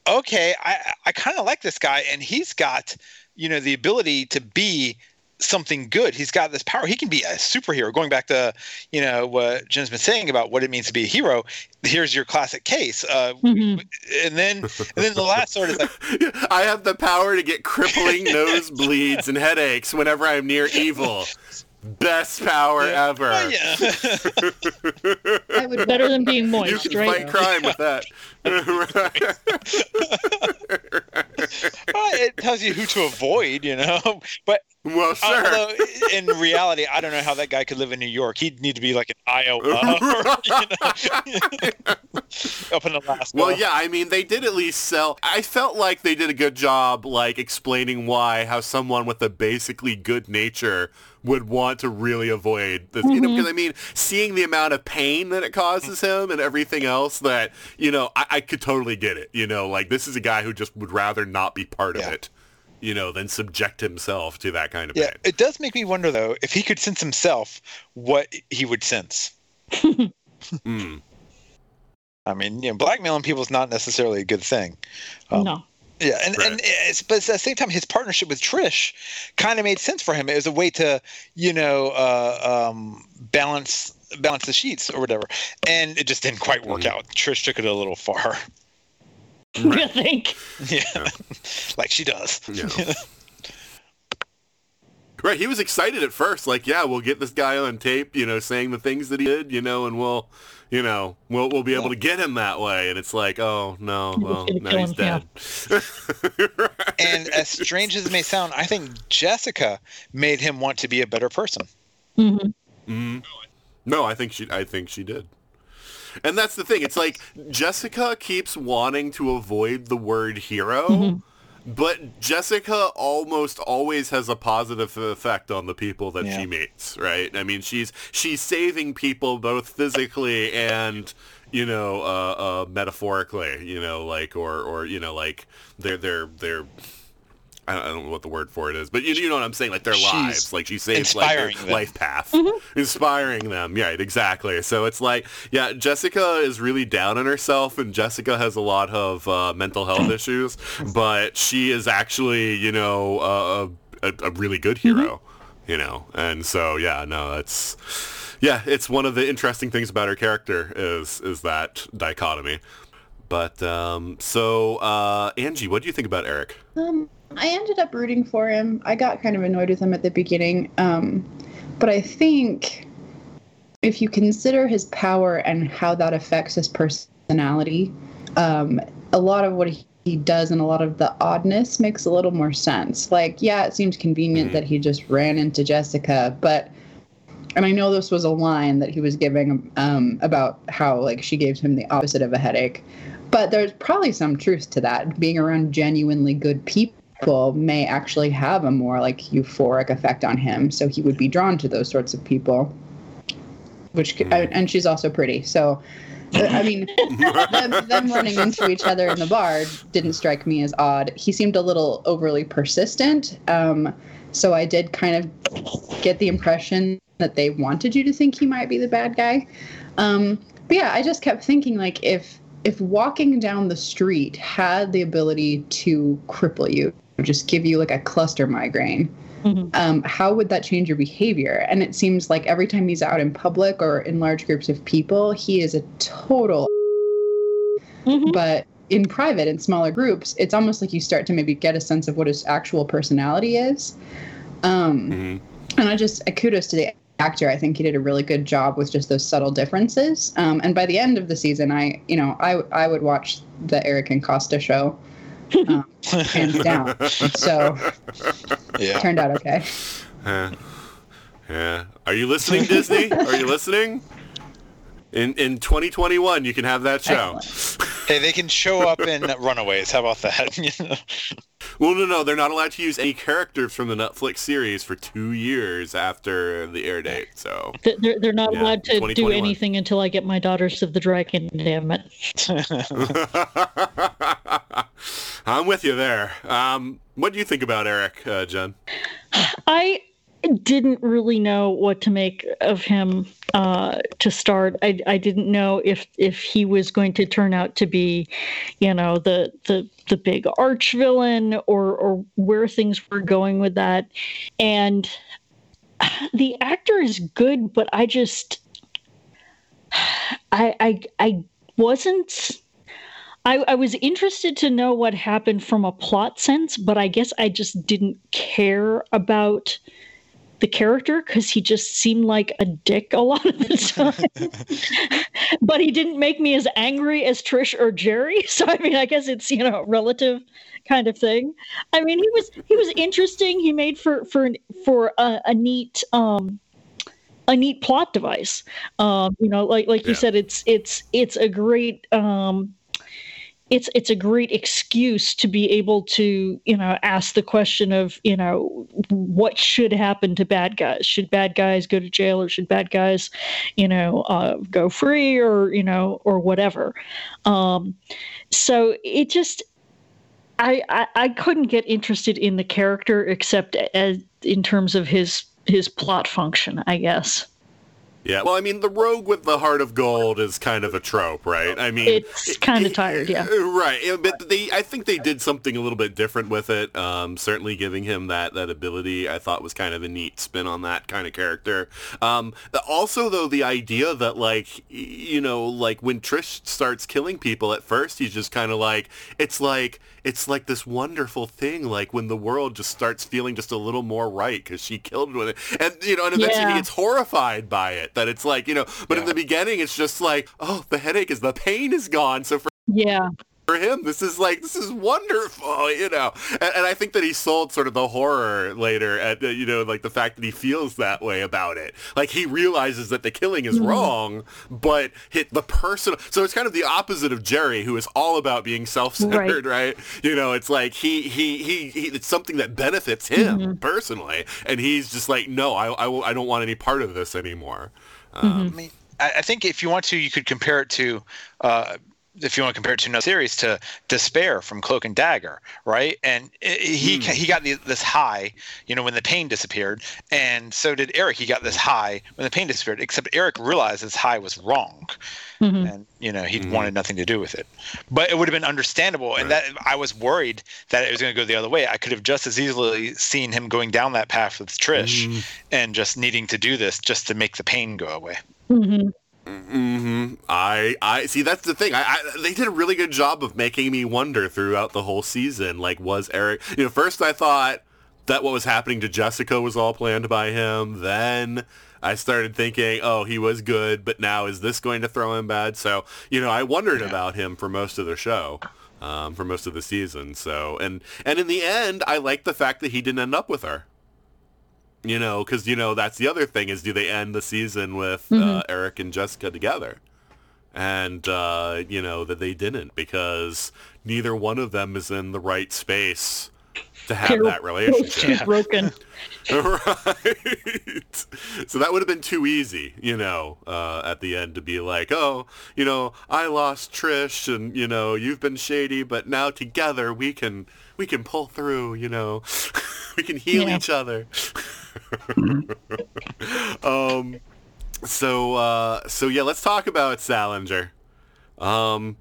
okay, I I kind of like this guy, and he's got, you know, the ability to be something good. He's got this power. He can be a superhero. Going back to, you know, what Jen's been saying about what it means to be a hero. Here's your classic case. Uh, mm-hmm. And then, and then the last sort is like, I have the power to get crippling nosebleeds and headaches whenever I'm near evil. Best power yeah. ever. Oh, yeah. I would better than being moist. You can right fight now. Crime with that. Well, it tells you who to avoid, you know. But well, sure. Although in reality, I don't know how that guy could live in New York. He'd need to be like an Iowa, or, you know, up in Alaska. Well, yeah. I mean, they did at least sell. I felt like they did a good job, like explaining why how someone with a basically good nature would want to really avoid this, mm-hmm. you know, because I mean, seeing the amount of pain that it causes him and everything else that, you know, I, I could totally get it, you know, like this is a guy who just would rather not be part yeah. of it, you know, than subject himself to that kind of yeah, pain. It does make me wonder, though, if he could sense himself, what he would sense. mm. I mean, you know, blackmailing people is not necessarily a good thing. Um, no. Yeah, and, right. and it's, but at the same time, his partnership with Trish kind of made sense for him. It was a way to, you know, uh, um, balance balance the sheets or whatever. And it just didn't quite work mm-hmm. out. Trish took it a little far. Right. You think? Yeah, yeah. Like she does. Yeah. Right, he was excited at first, like, yeah, we'll get this guy on tape, you know, saying the things that he did, you know, and we'll, you know, we'll we'll be able yeah. to get him that way. And it's like, oh, no, well, now he's dead. Right. And as strange as it may sound, I think Jessica made him want to be a better person. Mm-hmm. Mm-hmm. No, I think she, I think she did. And that's the thing. It's like Jessica keeps wanting to avoid the word hero, mm-hmm. but Jessica almost always has a positive effect on the people that yeah. she meets, right? I mean, she's she's saving people both physically and, you know, uh, uh, metaphorically, you know, like, or, or you know, like, they're, they're, they're... I don't know what the word for it is, but you, you know what I'm saying, like their She's lives, like she saves like their them. life path, mm-hmm. inspiring them. Yeah, exactly. So it's like, yeah, Jessica is really down on herself, and Jessica has a lot of uh, mental health issues, but she is actually, you know, uh, a, a really good hero, mm-hmm. you know, and so yeah, no, it's yeah, it's one of the interesting things about her character is is that dichotomy. But um, so uh, Angie, what do you think about Eric? Um. I ended up rooting for him. I got kind of annoyed with him at the beginning. Um, but I think if you consider his power and how that affects his personality, um, a lot of what he does and a lot of the oddness makes a little more sense. Like, yeah, it seems convenient mm-hmm. that he just ran into Jessica, but, and I know this was a line that he was giving um, about how, like, she gave him the opposite of a headache. But there's probably some truth to that. Being around genuinely good people may actually have a more like euphoric effect on him, so he would be drawn to those sorts of people, which could, I, and she's also pretty, so I mean them, them running into each other in the bar didn't strike me as odd. He seemed a little overly persistent, um so I did kind of get the impression that they wanted you to think he might be the bad guy, um but yeah, I just kept thinking, like, if if walking down the street had the ability to cripple you, just give you like a cluster migraine, mm-hmm. um, how would that change your behavior? And it seems like every time he's out in public or in large groups of people, he is a total mm-hmm. but in private, in smaller groups, it's almost like you start to maybe get a sense of what his actual personality is. Um, mm-hmm. And I just, uh, kudos to the actor. I think he did a really good job with just those subtle differences. Um, and by the end of the season, I, you know, I, I would watch the Eric and Costa show. Um, hands down. So yeah. It turned out okay. Uh, yeah. Are you listening, Disney? Are you listening? In in twenty twenty-one, you can have that show. Excellent. Hey, they can show up in Runaways. How about that? Well, no, no. They're not allowed to use any characters from the Netflix series for two years after the air date. So They're, they're not yeah, allowed to do anything until I get my Daughters of the Dragon, damn it. I'm with you there. Um, what do you think about Eric, uh, Jen? I didn't really know what to make of him uh, to start. I, I didn't know if, if he was going to turn out to be, you know, the the, the big arch villain or, or where things were going with that. And the actor is good, but I just, I I, I wasn't... I, I was interested to know what happened from a plot sense, but I guess I just didn't care about the character because he just seemed like a dick a lot of the time. But he didn't make me as angry as Trish or Jerry. So, I mean, I guess it's, you know, relative kind of thing. I mean, he was he was interesting. He made for, for, for a, a neat... Um, a neat plot device. Um, you know, like, like yeah. you said, it's, it's, it's a great... Um, It's it's a great excuse to be able to, you know, ask the question of, you know, what should happen to bad guys? Should bad guys go to jail or should bad guys, you know, uh, go free or, you know, or whatever? Um, so it just, I, I I couldn't get interested in the character except as in terms of his his plot function, I guess. Yeah, well, I mean, the rogue with the heart of gold is kind of a trope, right? I mean, it's kind of tired, yeah. Right, but they, I think they did something a little bit different with it. Um, certainly giving him that, that ability, I thought, was kind of a neat spin on that kind of character. Um, also, though, the idea that, like, you know, like, when Trish starts killing people at first, he's just kind of like, it's like, it's like this wonderful thing, like, when the world just starts feeling just a little more right, because she killed with it. And, you know, and eventually yeah. he gets horrified by it. That it's like, you know, but yeah. in the beginning, it's just like, oh, the headache is, the pain is gone. So for yeah. for him, this is like, this is wonderful, you know. And, and I think that he sold sort of the horror later at, you know, like the fact that he feels that way about it. Like he realizes that the killing is mm-hmm. wrong, but hit the personal. So it's kind of the opposite of Jerry, who is all about being self-centered, right? right? You know, it's like he, he, he, he, it's something that benefits him mm-hmm. personally. And he's just like, no, I, I, will, I don't want any part of this anymore. Um, mm-hmm. I mean, I think if you want to, you could compare it to, uh, if you want to compare it to another series, to Despair from Cloak and Dagger, right? And it, he mm. he got the, this high, you know, when the pain disappeared, and so did Eric. He got this high when the pain disappeared, except Eric realized this high was wrong, mm-hmm. and you know he mm-hmm. wanted nothing to do with it. But it would have been understandable, and right. that I was worried that it was going to go the other way. I could have just as easily seen him going down that path with Trish, mm. and just needing to do this just to make the pain go away. Mm-hmm. Mm-hmm. I I see. That's the thing. I, I they did a really good job of making me wonder throughout the whole season. Like, was Eric? You know, first I thought that what was happening to Jessica was all planned by him. Then I started thinking, oh, he was good, but now is this going to throw him bad? So you know, I wondered yeah. about him for most of the show. Um, for most of the season. So and and in the end, I liked the fact that he didn't end up with her. You know, because, you know, that's the other thing is, do they end the season with mm-hmm. uh, Eric and Jessica together? And, uh, you know, that they didn't, because neither one of them is in the right space to have They're that relationship. Yeah. Broken. Right. So that would have been too easy, you know, uh, at the end to be like, oh, you know, I lost Trish and, you know, you've been shady, but now together we can we can pull through, you know, we can heal yeah. each other. um, so, uh, so yeah, let's talk about Salinger. Um,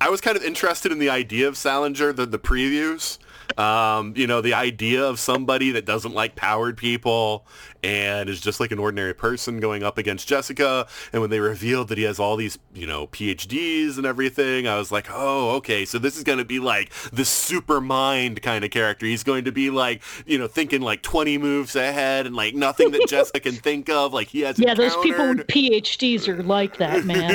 I was kind of interested in the idea of Salinger, the, the previews. Um, you know, the idea of somebody that doesn't like powered people and is just like an ordinary person going up against Jessica. And when they revealed that he has all these, you know, P H Ds and everything, I was like, oh, okay, so this is going to be like the super mind kind of character. He's going to be like, you know, thinking like twenty moves ahead and like nothing that Jessica can think of. Like he has Yeah, encountered. Those people with P H Ds are like that, man.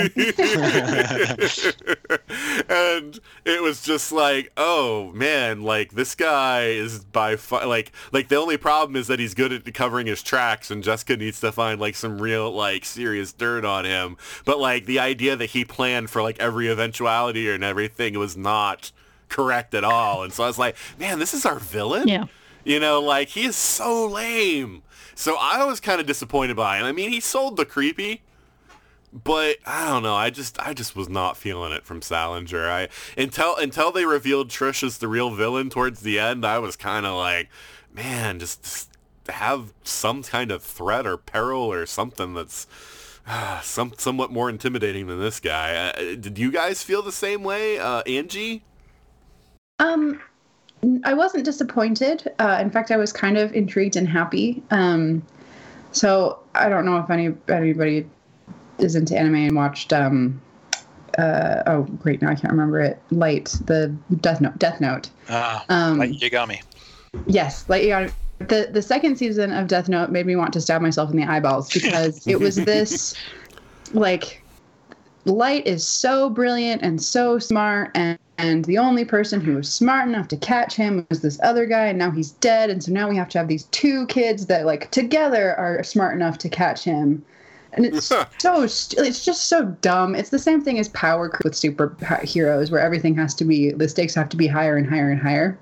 And it was just like, oh, man, like this guy is by far, like, like the only problem is that he's good at covering his tracks and Jessica needs to find like some real like serious dirt on him. But like the idea that he planned for like every eventuality and everything was not correct at all. And so I was like, man, this is our villain? Yeah. You know, like he is so lame. So I was kind of disappointed by him. I mean, he sold the creepy. But I don't know. I just I just was not feeling it from Salinger. I until until they revealed Trish as the real villain towards the end, I was kind of like, man, just, just have some kind of threat or peril or something that's uh, some somewhat more intimidating than this guy. Uh, did you guys feel the same way, uh, Angie? Um, I wasn't disappointed. Uh, in fact, I was kind of intrigued and happy. Um, so I don't know if any anybody. is into anime and watched um uh oh great now I can't remember it Light, the Death Note Death Note ah um Light Yagami. Yes, Light Yagami. the the second season of Death Note made me want to stab myself in the eyeballs, because it was this like Light is so brilliant and so smart, and and the only person who was smart enough to catch him was this other guy, and now he's dead, and so now we have to have these two kids that like together are smart enough to catch him. And it's so it's just so dumb. It's the same thing as power creep with superheroes, where everything has to be, the stakes have to be higher and higher and higher.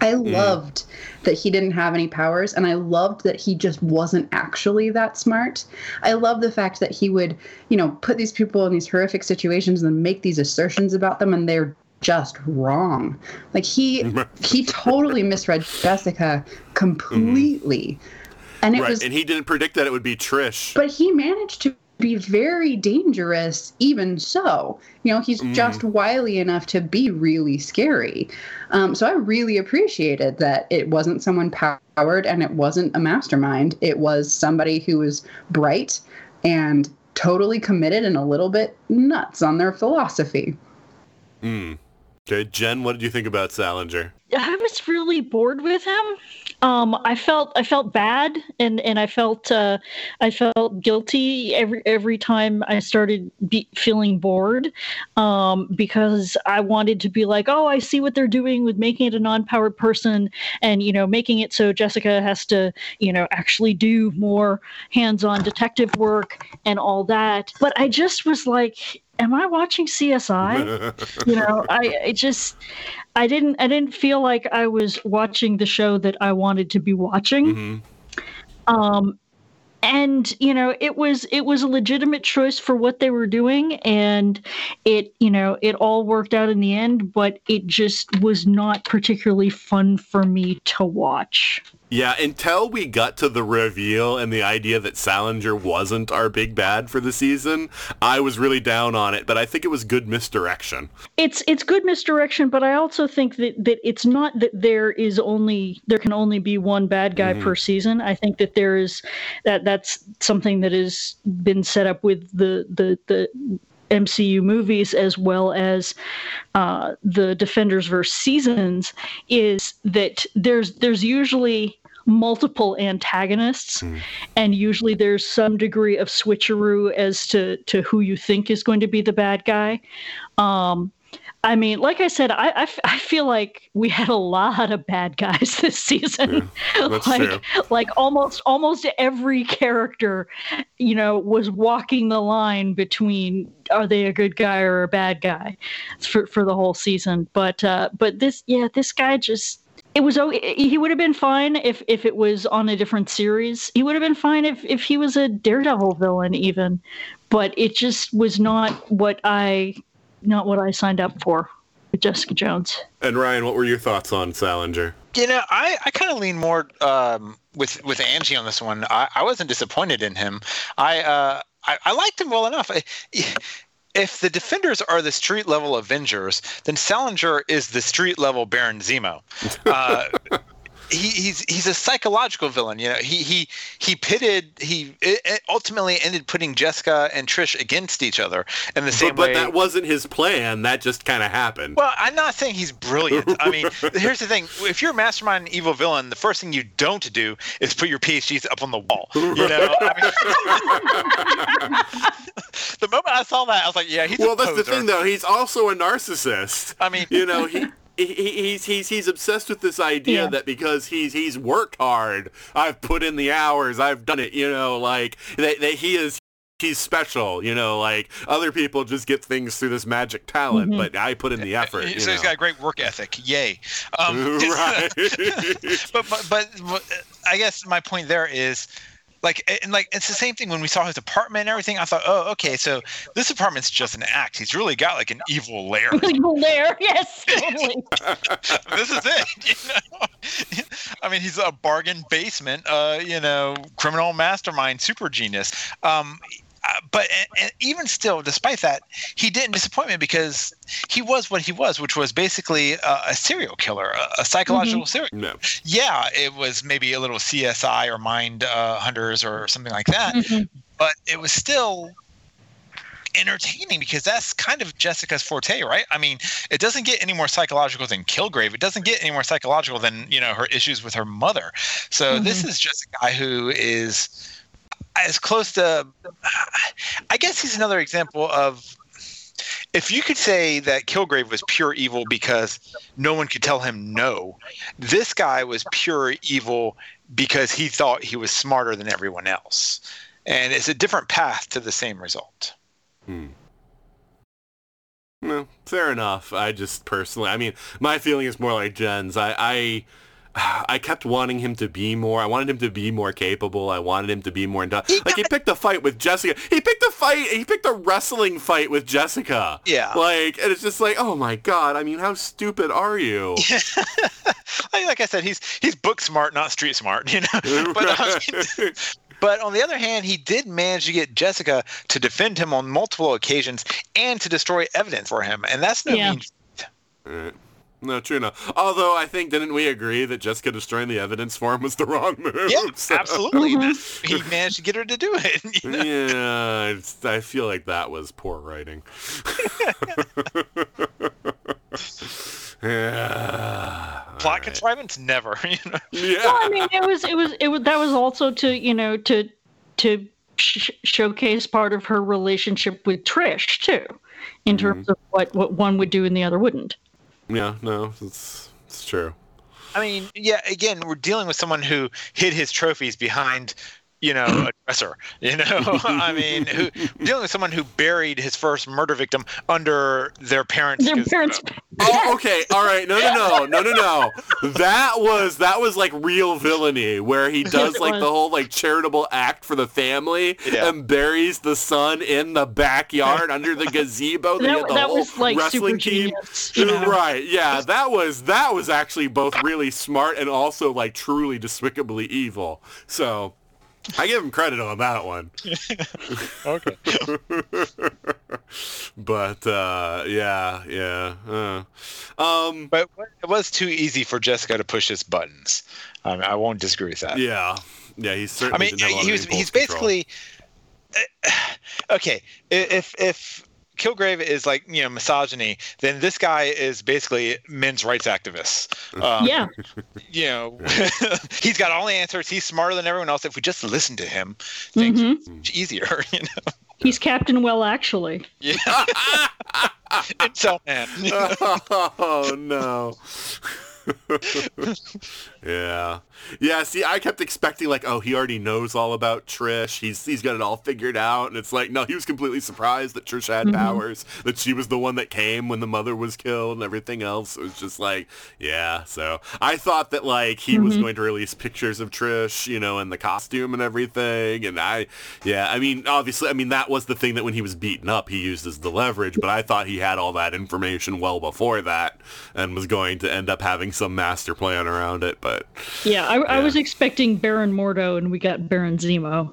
I yeah. loved that he didn't have any powers, and I loved that he just wasn't actually that smart. I love the fact that he would, you know, put these people in these horrific situations and make these assertions about them, and they're just wrong. Like he he totally misread Jessica completely. Mm-hmm. And it right. was, and he didn't predict that it would be Trish. But he managed to be very dangerous, even so. You know, he's mm. just wily enough to be really scary. Um, so I really appreciated that it wasn't someone powered and it wasn't a mastermind. It was somebody who was bright and totally committed and a little bit nuts on their philosophy. Hmm. Okay, Jen, what did you think about Salinger? I was really bored with him. Um, I felt I felt bad, and and I felt uh, I felt guilty every every time I started be feeling bored, um, because I wanted to be like, oh, I see what they're doing with making it a non-powered person, and you know, making it so Jessica has to you know actually do more hands-on detective work and all that. But I just was like, am I watching C S I? you know, I, I just, I didn't, I didn't feel like I was watching the show that I wanted to be watching. Mm-hmm. Um, and you know, it was, it was a legitimate choice for what they were doing, and it, you know, it all worked out in the end. But it just was not particularly fun for me to watch. Yeah, until we got to the reveal and the idea that Salinger wasn't our big bad for the season, I was really down on it, but I think it was good misdirection. It's it's good misdirection, but I also think that, that it's not that there is only there can only be one bad guy mm-hmm. per season. I think that there is that that's something that has been set up with the the, the M C U movies, as well as uh, the Defenders versus Seasons, is that there's there's usually multiple antagonists, mm. and usually there's some degree of switcheroo as to, to who you think is going to be the bad guy. Um, I mean, like I said, I, I, f- I feel like we had a lot of bad guys this season. Yeah, that's like true. like almost almost every character, you know, was walking the line between are they a good guy or a bad guy for for the whole season. But uh, but this yeah, this guy just it was he would have been fine if, if it was on a different series. He would have been fine if, if he was a Daredevil villain even. But it just was not what I. Not what I signed up for with Jessica Jones. And Ryan, what were your thoughts on Salinger? You know, I, I kind of lean more um, with with Angie on this one. I, I wasn't disappointed in him. I, uh, I I liked him well enough. I, if the Defenders are the street level Avengers, then Salinger is the street level Baron Zemo. Uh, He, he's he's a psychological villain, you know. He he he pitted he it, it ultimately ended putting Jessica and Trish against each other in the same but, but way. But that wasn't his plan. That just kind of happened. Well, I'm not saying he's brilliant. I mean, here's the thing: if you're a mastermind and evil villain, the first thing you don't do is put your P H Ds up on the wall. You know, I mean, the moment I saw that, I was like, yeah, he's. Well, a that's poser. The thing, though. He's also a narcissist. I mean, you know he. He's he's he's obsessed with this idea yeah. that because he's he's worked hard, I've put in the hours, I've done it, you know, like that, that he is he's special, you know, like other people just get things through this magic talent, mm-hmm. but I put in the effort. So you know. He's got a great work ethic, yay! Um, right. but, but, but but I guess my point there is. Like and like it's the same thing when we saw his apartment and everything. I thought, oh, okay, so this apartment's just an act. He's really got like an evil lair. Evil lair, yes. Totally. This is it. You know? I mean, he's a bargain basement, uh, you know, criminal mastermind, super genius. Um, Uh, but and even still, despite that, he didn't disappoint me because he was what he was, which was basically uh, a serial killer, a, a psychological mm-hmm. serial killer. No. Yeah, it was maybe a little C S I or Mind uh, Hunters or something like that, mm-hmm. but it was still entertaining because that's kind of Jessica's forte, right? I mean, it doesn't get any more psychological than Kilgrave. It doesn't get any more psychological than, you know, her issues with her mother. So mm-hmm. this is just a guy who is... as close to, I guess he's another example of, if you could say that Kilgrave was pure evil because no one could tell him no, this guy was pure evil because he thought he was smarter than everyone else. And it's a different path to the same result. Hmm. No, fair enough. I just personally, I mean, my feeling is more like Jen's. I, I, I kept wanting him to be more. I wanted him to be more capable. I wanted him to be more into. He like got- he picked a fight with Jessica. He picked a fight. He picked a wrestling fight with Jessica. Yeah. Like, and it's just like, oh my god. I mean, how stupid are you? Like I said, he's he's book smart, not street smart. You know. But, I mean, but on the other hand, he did manage to get Jessica to defend him on multiple occasions and to destroy evidence for him, and that's no yeah. mean. Right. No, true enough. Although I think, didn't we agree that Jessica destroying the evidence for him was the wrong move? Yeah, so. Absolutely. Mm-hmm. He managed to get her to do it. You know? Yeah, it's, I feel like that was poor writing. Yeah. Plot right. Contrivance, never. You know? Yeah. Well, I mean, it was, it was, it was. That was also to, you know, to to sh- showcase part of her relationship with Trish too, in mm-hmm. terms of what what one would do and the other wouldn't. Yeah, no, it's it's true. I mean, yeah, again, we're dealing with someone who hid his trophies behind, you know, a dresser. You know, I mean, who dealing with someone who buried his first murder victim under their parents'. Their parents. Oh, okay, all right, no, no, no, no, no, no. That was that was like real villainy, where he does like the whole like charitable act for the family yeah. and buries the son in the backyard under the gazebo. They that had the that whole was like wrestling super team. Genius, you know? Right? Yeah, that was that was actually both really smart and also like truly despicably evil. So. I give him credit on that one. Okay. But, uh, yeah, yeah. Uh. Um, but it was too easy for Jessica to push his buttons. I mean, I won't disagree with that. Yeah. Yeah, he's certainly... I mean, he was, he's control. basically... Uh, okay, if... if Kilgrave is like, you know, misogyny, then this guy is basically men's rights activists. Um, yeah. You know, he's got all the answers. He's smarter than everyone else. If we just listen to him, things mm-hmm. are much easier, you know. He's Captain Well, actually. Yeah. It's so man. Oh, no. Yeah. Yeah, see, I kept expecting, like, oh, he already knows all about Trish. He's he's got it all figured out. And it's like, no, he was completely surprised that Trish had mm-hmm. powers, that she was the one that came when the mother was killed and everything else. It was just like, yeah. So I thought that, like, he mm-hmm. was going to release pictures of Trish, you know, in the costume and everything. And I, yeah, I mean, obviously, I mean, that was the thing that when he was beaten up, he used as the leverage. But I thought he had all that information well before that and was going to end up having some master plan around it. But yeah, I, yeah. I was expecting Baron Mordo and we got Baron Zemo.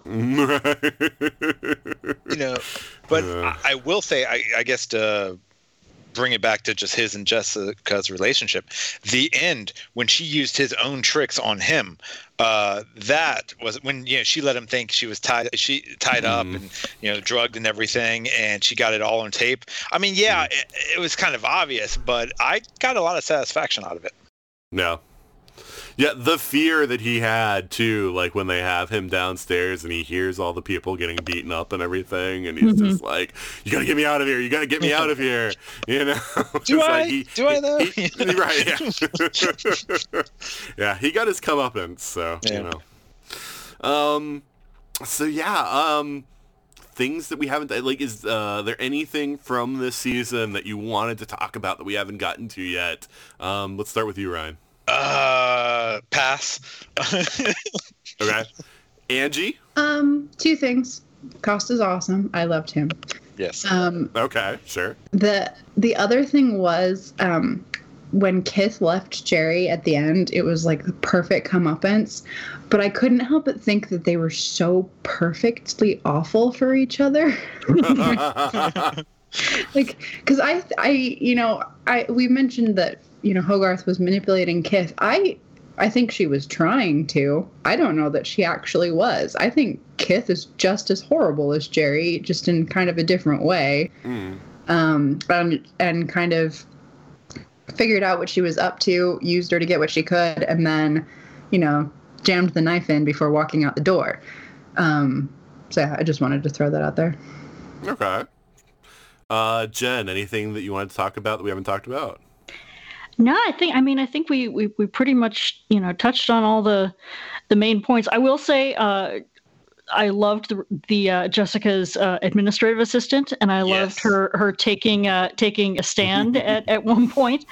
You know, but uh. I, I will say, I, I guess to bring it back to just his and Jessica's relationship, the end when she used his own tricks on him, uh, that was when, you know, she let him think she was tied, she tied mm. up and, you know, drugged and everything, and she got it all on tape. I mean, yeah, mm. it, it was kind of obvious, but I got a lot of satisfaction out of it. No. Yeah, the fear that he had, too, like when they have him downstairs and he hears all the people getting beaten up and everything, and he's mm-hmm. just like, you gotta get me out of here, you gotta get me out of here, you know? Do I? Like he, Do I, though? He, he, right, yeah. Yeah, he got his comeuppance, so, yeah. you know. Um, so, yeah, um... things that we haven't, like, is uh, there anything from this season that you wanted to talk about that we haven't gotten to yet? Um, let's start with you, Ryan. Uh, pass. Okay. Angie? Um, two things. Costa's awesome. I loved him. Yes. Um, okay, sure. The the other thing was um, when Kith left Jerry at the end, it was like the perfect comeuppance. But I couldn't help but think that they were so perfectly awful for each other. Like, because I, I, you know, I we mentioned that, you know, Hogarth was manipulating Kith. I, I think she was trying to. I don't know that she actually was. I think Kith is just as horrible as Jerry, just in kind of a different way. Mm. Um, and, and kind of figured out what she was up to, used her to get what she could, and then, you know, jammed the knife in before walking out the door. Um, so yeah, I just wanted to throw that out there. Okay. Uh, Jen, anything that you wanted to talk about that we haven't talked about? No, I think, I mean, I think we, we, we pretty much, you know, touched on all the, the main points. I will say, uh, I loved the, the uh, Jessica's uh, administrative assistant, and I yes. loved her her taking uh, taking a stand at, at one point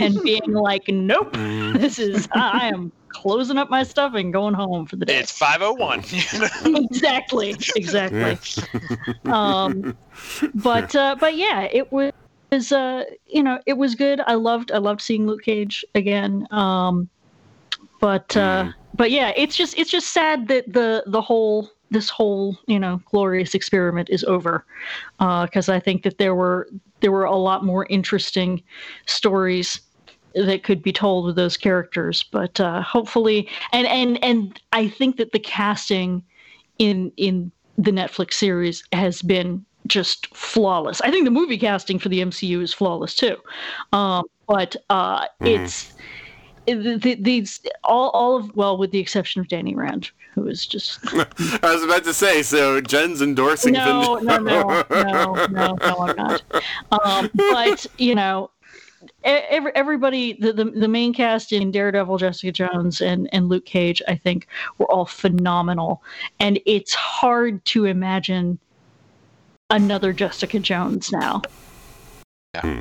and being like, "Nope, this is I am closing up my stuff and going home for the day." It's five oh one Exactly, exactly. um, but uh, but yeah, it was uh, you know it was good. I loved I loved seeing Luke Cage again. Um, but uh, mm. but yeah, it's just it's just sad that the the whole. This whole, you know, glorious experiment is over, because uh, I think that there were there were a lot more interesting stories that could be told with those characters. But uh, hopefully, and, and and I think that the casting in in the Netflix series has been just flawless. I think the movie casting for the M C U is flawless too, um, but uh, mm. it's. These all, all of well, with the exception of Danny Rand, who is just. I was about to say, so Jen's endorsing. No, the... no, no, no, no, no, I'm not. Um, but you know, every, everybody, the, the the main cast in Daredevil, Jessica Jones, and and Luke Cage, I think, were all phenomenal, and it's hard to imagine another Jessica Jones now. Yeah. Hmm.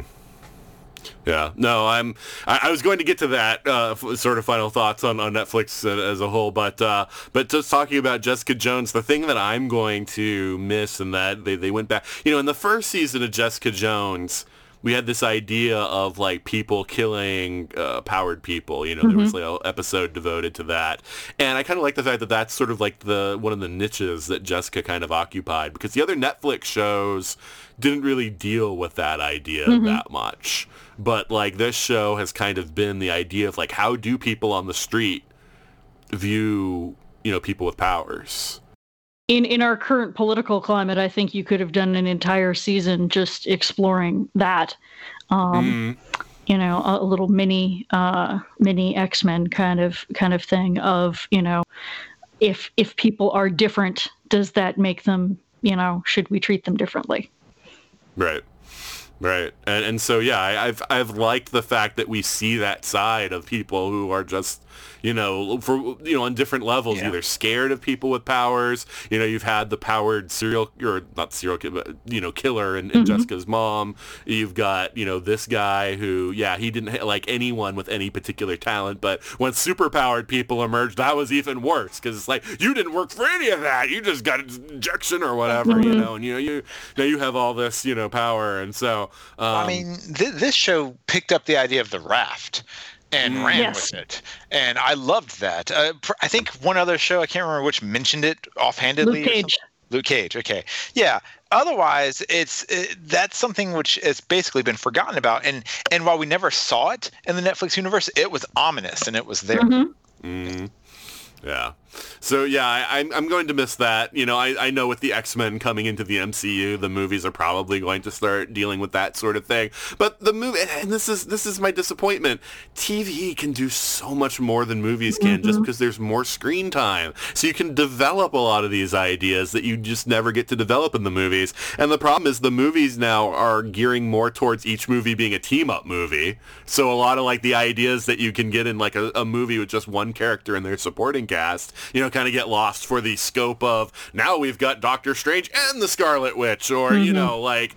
Yeah, no, I'm. I, I was going to get to that uh, f- sort of final thoughts on, on Netflix uh, as a whole, but uh, but just talking about Jessica Jones, the thing that I'm going to miss, and that they, they went back, you know, in the first season of Jessica Jones, we had this idea of like people killing uh, powered people. You know, mm-hmm. there was like an episode devoted to that, and I kind of like the fact that that's sort of like the one of the niches that Jessica kind of occupied, because the other Netflix shows didn't really deal with that idea mm-hmm. that much. But, like, this show has kind of been the idea of, like, how do people on the street view, you know, people with powers? In in our current political climate, I think you could have done an entire season just exploring that. Um, mm. You know, a little mini uh, mini X-Men kind of kind of thing of, you know, if if people are different, does that make them, you know, should we treat them differently? Right. Right, and and so yeah, I, I've I've liked the fact that we see that side of people who are just, you know, for you know on different levels, yeah. either scared of people with powers. You know, you've had the powered serial or not serial, but you know, killer and, and mm-hmm. Jessica's mom. You've got you know this guy who, yeah, he didn't like anyone with any particular talent, but when superpowered people emerged, that was even worse because it's like you didn't work for any of that. You just got an injection or whatever, mm-hmm. you know. And you know you now you have all this you know power, and so. Um, I mean, th- this show picked up the idea of the raft and ran yes. with it, and I loved that. Uh, pr- I think one other show, I can't remember which, mentioned it offhandedly. Luke Cage. Luke Cage, okay. Yeah. Otherwise, it's it, that's something which has basically been forgotten about, and, and while we never saw it in the Netflix universe, it was ominous, and it was there. Mm-hmm. Mm-hmm. Yeah. So, yeah, I, I'm going to miss that. You know, I, I know with the X-Men coming into the M C U, the movies are probably going to start dealing with that sort of thing. But the movie, and this is this is my disappointment, T V can do so much more than movies can mm-hmm. just because there's more screen time. So you can develop a lot of these ideas that you just never get to develop in the movies. And the problem is the movies now are gearing more towards each movie being a team-up movie. So a lot of, like, the ideas that you can get in, like, a, a movie with just one character and their supporting cast, you know, kind of get lost for the scope of now we've got Doctor Strange and the Scarlet Witch, or, mm-hmm. you know, like,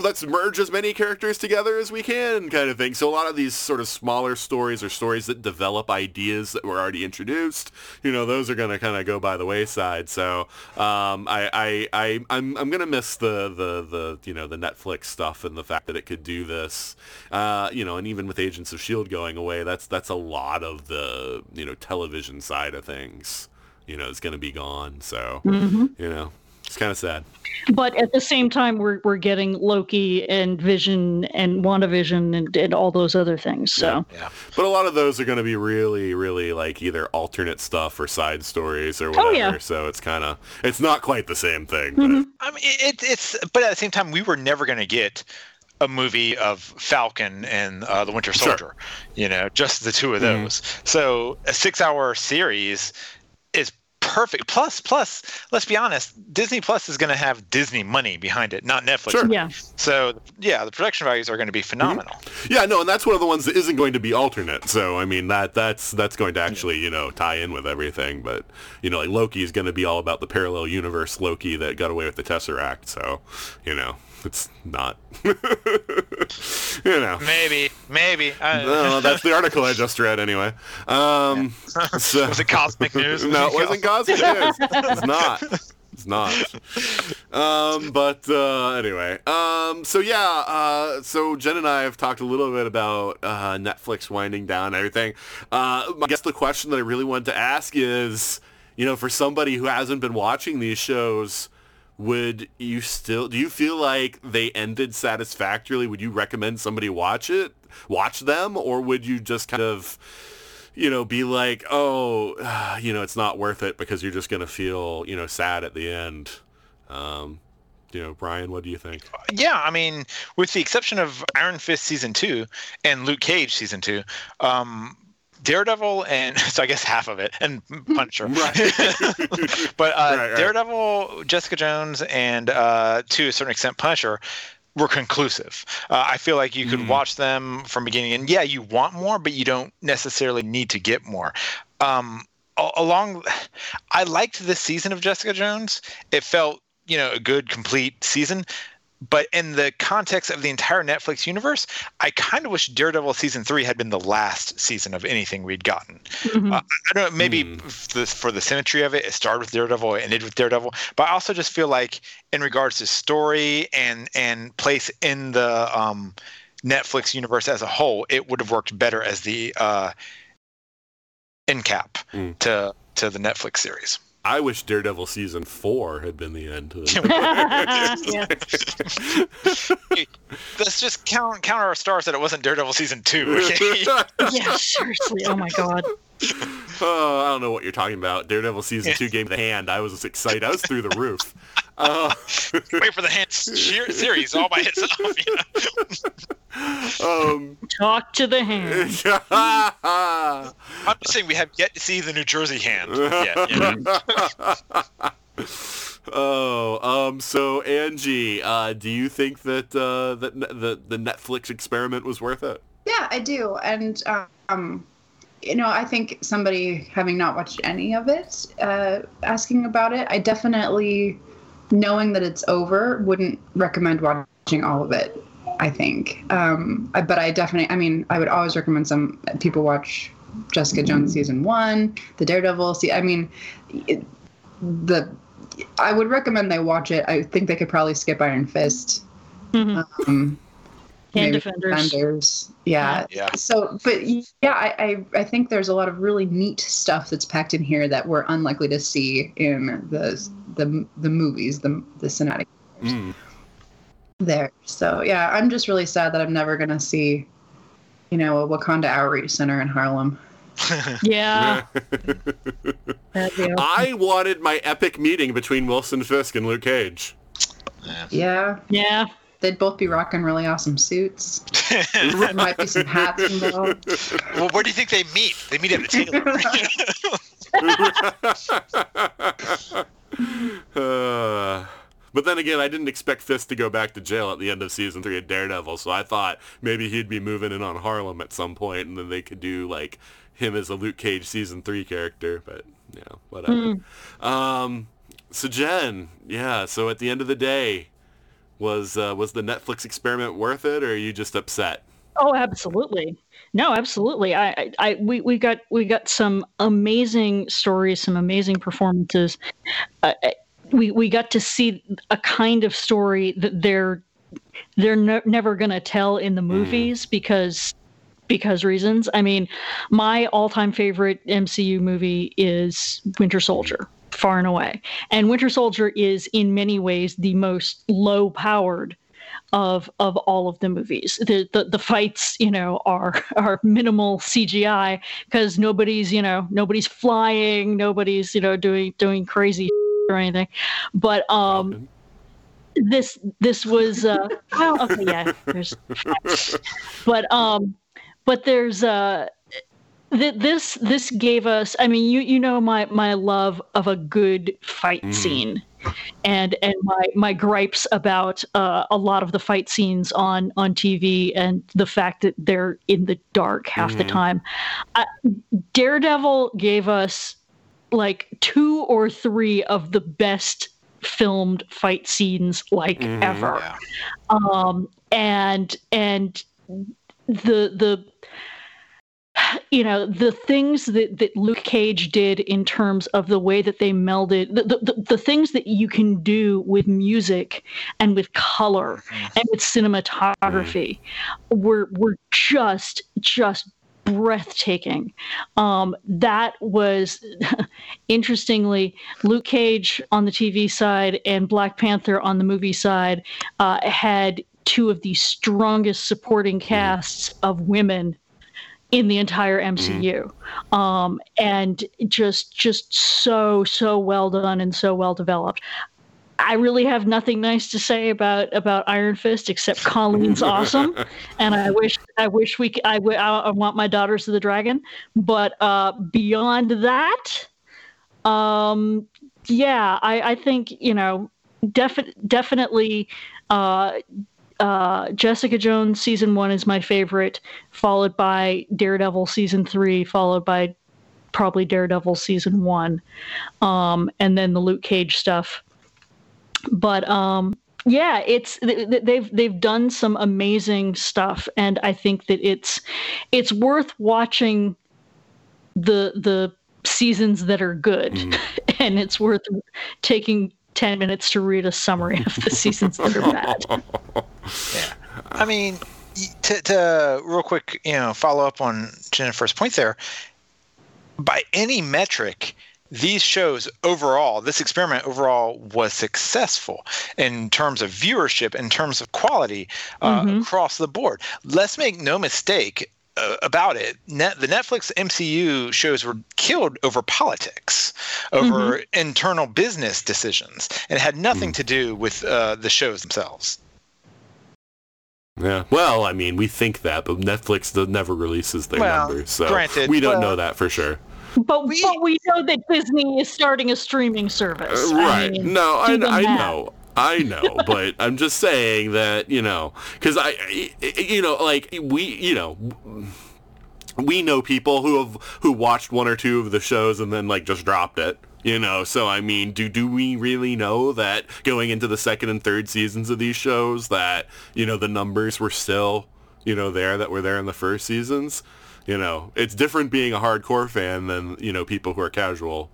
let's merge as many characters together as we can kind of thing. So a lot of these sort of smaller stories or stories that develop ideas that were already introduced, you know, those are going to kind of go by the wayside. So um, I, I, I, I'm I'm going to miss the, the, the, you know, the Netflix stuff and the fact that it could do this, uh, you know, and even with Agents of S H I E L D going away, that's, that's a lot of the, you know, television side of things. You know, it's going to be gone. So, mm-hmm. you know, it's kind of sad. But at the same time, we're we're getting Loki and Vision and WandaVision and, and all those other things. So, yeah. yeah. But a lot of those are going to be really, really like either alternate stuff or side stories or whatever. Oh, yeah. So it's kind of it's not quite the same thing. Mm-hmm. But. I mean, it, it's but at the same time, we were never going to get a movie of Falcon and uh, the Winter Soldier. Sure. You know, just the two of those. Mm-hmm. So a six hour series is perfect. Plus, plus, let's be honest, Disney Plus is going to have Disney money behind it, not Netflix. Sure. Yeah. So, yeah, the production values are going to be phenomenal. Mm-hmm. Yeah, no, and that's one of the ones that isn't going to be alternate. So, I mean, that that's that's going to actually, you know, tie in with everything. But, you know, like Loki is going to be all about the parallel universe Loki that got away with the Tesseract. So, you know. It's not. you know. Maybe. Maybe. I... No, that's the article I just read anyway. Um, so... Was it Cosmic News? No, it wasn't Cosmic News. It's not. It's not. Um, but uh, anyway. Um, so yeah, uh, so Jen and I have talked a little bit about uh, Netflix winding down and everything. Uh, I guess the question that I really wanted to ask is, you know, for somebody who hasn't been watching these shows, would you still, do you feel like they ended satisfactorily? Would you recommend somebody watch it, watch them? Or would you just kind of, you know, be like, oh, you know, it's not worth it because you're just going to feel, you know, sad at the end? Um, you know, Brian, what do you think? Yeah, I mean, with the exception of Iron Fist season two and Luke Cage season two, um, Daredevil and so I guess half of it and Punisher, right. but uh, right, right. Daredevil, Jessica Jones, and uh, to a certain extent Punisher were conclusive. Uh, I feel like you could mm. watch them from beginning, and yeah, you want more, but you don't necessarily need to get more. Um, along, I liked this season of Jessica Jones. It felt, you know, a good complete season. But in the context of the entire Netflix universe, I kind of wish Daredevil season three had been the last season of anything we'd gotten. Mm-hmm. Uh, I don't know, maybe mm. for, the, for the symmetry of it, it started with Daredevil, it ended with Daredevil. But I also just feel like in regards to story and and place in the um, Netflix universe as a whole, it would have worked better as the uh, end cap mm. to to the Netflix series. I wish Daredevil season four had been the end. To the- hey, let's just count, counter our stars that it wasn't Daredevil season two. Okay? Yeah, seriously. Oh my god. Oh, I don't know what you're talking about. Daredevil season two gave me the hand. I was excited. I was through the roof. Uh, Wait for the hand series all by itself. You know? um, Talk to the hand. I'm just saying we have yet to see the New Jersey hand. Yet, you know? Oh, um. So Angie, uh, do you think that uh, that the the Netflix experiment was worth it? Yeah, I do, and um. You know, I think somebody having not watched any of it, uh, asking about it, I definitely, knowing that it's over, wouldn't recommend watching all of it, I think. Um, I, but I definitely, I mean, I would always recommend some people watch Jessica Jones season one, the Daredevil, see, I mean, it, the, I would recommend they watch it. I think they could probably skip Iron Fist. Mm-hmm. Um, And Defenders. Defenders. Yeah. yeah. So, but yeah, I, I, I think there's a lot of really neat stuff that's packed in here that we're unlikely to see in the the the movies, the the cinematic mm. there. So yeah, I'm just really sad that I'm never gonna see, you know, a Wakanda Outreach Center in Harlem. Yeah. Awesome. I wanted my epic meeting between Wilson Fisk and Luke Cage. Yeah. Yeah. They'd both be rocking really awesome suits. There might be some hats involved. Well, where do you think they meet? They meet at the tailor. uh, but then again, I didn't expect Fist to go back to jail at the end of season three of Daredevil, so I thought maybe he'd be moving in on Harlem at some point, and then they could do like him as a Luke Cage season three character. But you know, whatever. Mm. Um, so Jen, yeah. So at the end of the day. Was uh, was the Netflix experiment worth it, or are you just upset? Oh, absolutely. No, absolutely. I, I, I we, we got we got some amazing stories, some amazing performances. Uh, we we got to see a kind of story that they're they're ne- never going to tell in the movies mm. because because reasons. I mean, my all-time favorite M C U movie is Winter Soldier. Far and away. And Winter Soldier is in many ways the most low powered of of all of the movies. The the, the fights, you know, are are minimal C G I because nobody's, you know, nobody's flying, nobody's, you know, doing doing crazy or anything. But um okay. this this was uh well, okay, yeah, there's but um but there's uh th- this this gave us, I mean, you you know my my love of a good fight mm. scene, and and my my gripes about uh, a lot of the fight scenes on on T V and the fact that they're in the dark half mm-hmm. the time. I, Daredevil gave us like two or three of the best filmed fight scenes like mm-hmm, ever. Yeah. Um, and and the the you know the things that, that Luke Cage did in terms of the way that they melded the, the, the things that you can do with music and with color and with cinematography mm-hmm. were were just just breathtaking. Um, that was interestingly Luke Cage on the T V side and Black Panther on the movie side uh, had two of the strongest supporting casts of women in the entire M C U. Um, and just, just so, so well done and so well developed. I really have nothing nice to say about, about Iron Fist except Colleen's awesome, and I wish I wish we I, w- I want my Daughters of the Dragon, but uh, beyond that, um, yeah, I, I think you know defi- definitely uh, uh, Jessica Jones season one is my favorite, followed by Daredevil season three, followed by probably Daredevil season one, um, and then the Luke Cage stuff. But um, yeah, it's they've they've done some amazing stuff, and I think that it's it's worth watching the the seasons that are good, mm-hmm. and it's worth taking ten minutes to read a summary of the seasons that are bad. Yeah, I mean, to, to real quick, you know, follow up on Jennifer's point there. By any metric, these shows overall, this experiment overall was successful in terms of viewership, in terms of quality uh, mm-hmm. across the board. Let's make no mistake uh, about it. Net, the Netflix M C U shows were killed over politics, over mm-hmm. internal business decisions, and it had nothing mm. to do with uh, the shows themselves. Yeah. Well, I mean, we think that, but Netflix never releases their well, numbers, so granted, we don't well, know that for sure. But we, but we know that Disney is starting a streaming service. Uh, right. I mean, no, I, I know. I know. But I'm just saying that, you know, because I, you know, like we, you know, we know people who have, who watched one or two of the shows and then like just dropped it. You know, so I mean, do do we really know that going into the second and third seasons of these shows that, you know, the numbers were still, you know, there that were there in the first seasons? You know, it's different being a hardcore fan than, you know, people who are casual,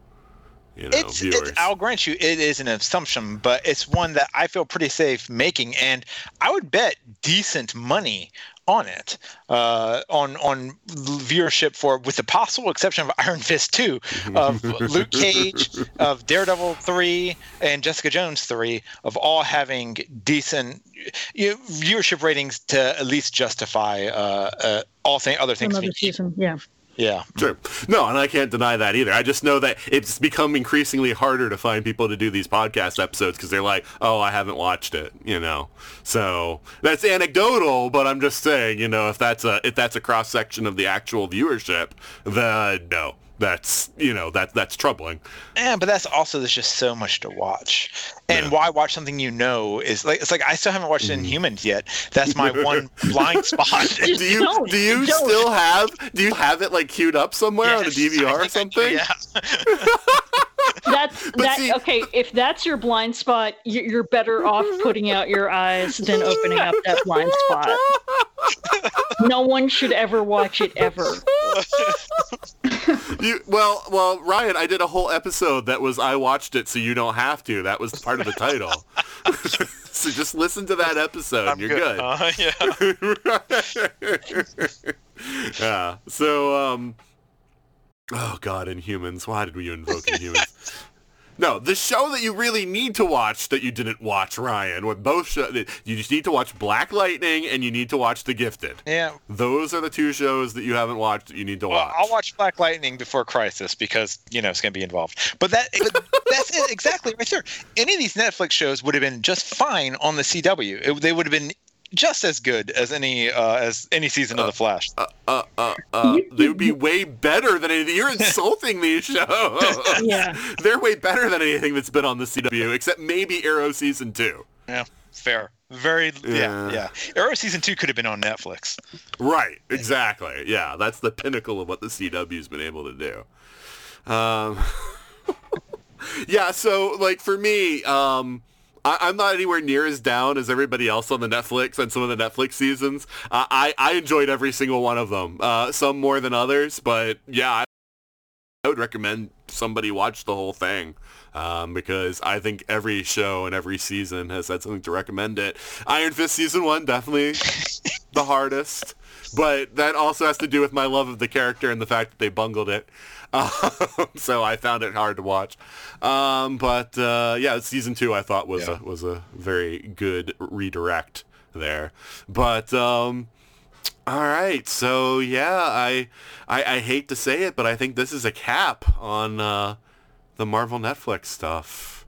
you know, it's, viewers. It's, I'll grant you it is an assumption, but it's one that I feel pretty safe making, and I would bet decent money on it, uh, on on viewership for, with the possible exception of Iron Fist two, of Luke Cage, of Daredevil three, and Jessica Jones three, of all having decent you know, viewership ratings to at least justify uh, uh, all th- other things. Another season, yeah. Yeah. Sure. No, and I can't deny that either. I just know that it's become increasingly harder to find people to do these podcast episodes because they're like, oh, I haven't watched it, you know. So that's anecdotal, but I'm just saying, you know, if that's a if that's a cross section of the actual viewership, then no. That's, you know, that that's troubling. Yeah, but that's also, there's just so much to watch. And yeah. why watch something you know is like, it's like, I still haven't watched Inhumans yet. That's my one blind spot. do you don't, do you don't. still have, do you have it like queued up somewhere yes, on a D V R or something? Yeah. That's, that, see, okay, if that's your blind spot, you're better off putting out your eyes than opening up that blind spot. No one should ever watch it ever. You, well, well, Ryan, I did a whole episode that was I watched it so you don't have to. That was part of the title. So just listen to that episode. I'm You're good. good. Uh, yeah. yeah. So, um, oh God, Inhumans. Why did we invoke Inhumans? No, the show that you really need to watch that you didn't watch, Ryan, with both shows, you just need to watch Black Lightning and you need to watch The Gifted. Yeah. Those are the two shows that you haven't watched that you need to well, watch. I'll watch Black Lightning before Crisis because, you know, it's going to be involved. But that but that's it exactly right there. Any of these Netflix shows would have been just fine on the C W. It, they would have been just as good as any uh, as any season uh, of The Flash. Uh, uh, uh, uh, they would be way better than anything. You're insulting these shows. Yeah. They're way better than anything that's been on the C W, except maybe Arrow Season two. Yeah, fair. Very, yeah, yeah, yeah. Arrow Season two could have been on Netflix. Right, exactly. Yeah, that's the pinnacle of what the C W's been able to do. Um, yeah, so, like, for me... Um, I'm not anywhere near as down as everybody else on the Netflix and some of the Netflix seasons. Uh, I, I enjoyed every single one of them, uh, some more than others. But yeah, I would recommend somebody watch the whole thing um, because I think every show and every season has had something to recommend it. Iron Fist Season one, definitely the hardest. But that also has to do with my love of the character and the fact that they bungled it. Um, so I found it hard to watch, um, but uh, yeah, season two I thought was yeah. a, was a very good redirect there. But um, all right, so yeah, I, I I hate to say it, but I think this is a cap on uh, the Marvel Netflix stuff.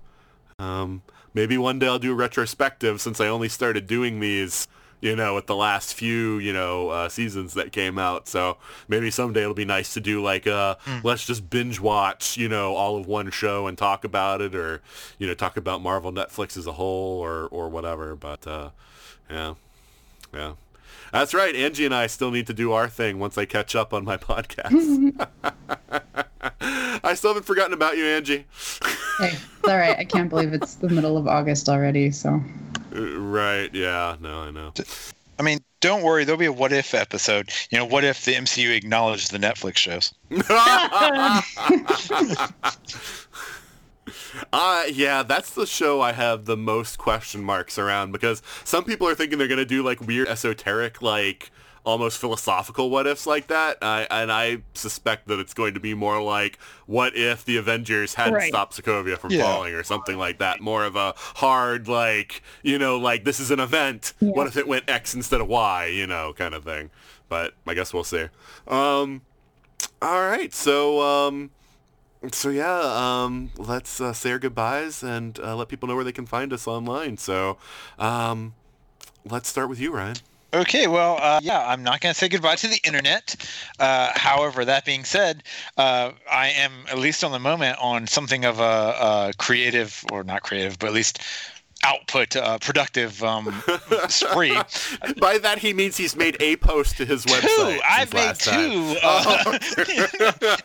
Um, maybe one day I'll do a retrospective since I only started doing these. You know, with the last few, you know, uh, seasons that came out. So maybe someday it'll be nice to do like, uh, mm. let's just binge watch, you know, all of one show and talk about it, or, you know, talk about Marvel Netflix as a whole, or, or whatever. But, uh, yeah, yeah, that's right. Angie and I still need to do our thing once I catch up on my podcast. I still haven't forgotten about you, Angie. Hey, it's all right. I can't believe it's the middle of August already, so... Right, yeah, no, I know. I mean, don't worry, there'll be a what if episode. You know, what if the M C U acknowledged the Netflix shows? uh, yeah, that's the show I have the most question marks around, because some people are thinking they're going to do like weird esoteric, like almost philosophical what ifs like that. I, and I suspect that it's going to be more like, what if the Avengers hadn't right. stopped Sokovia from yeah. falling or something like that. More of a hard, like, you know, like this is an event. Yeah. What if it went X instead of Y, you know, kind of thing. But I guess we'll see. Um, all right. So, um, so yeah, um, let's uh, say our goodbyes and uh, let people know where they can find us online. So um, let's start with you, Ryan. Okay, well, uh, yeah, I'm not going to say goodbye to the internet. Uh, however, that being said, uh, I am, at least on the moment, on something of a, a creative, or not creative, but at least output, uh, productive um, spree. By that, he means he's made a post to his website. Two! I've made two! Uh,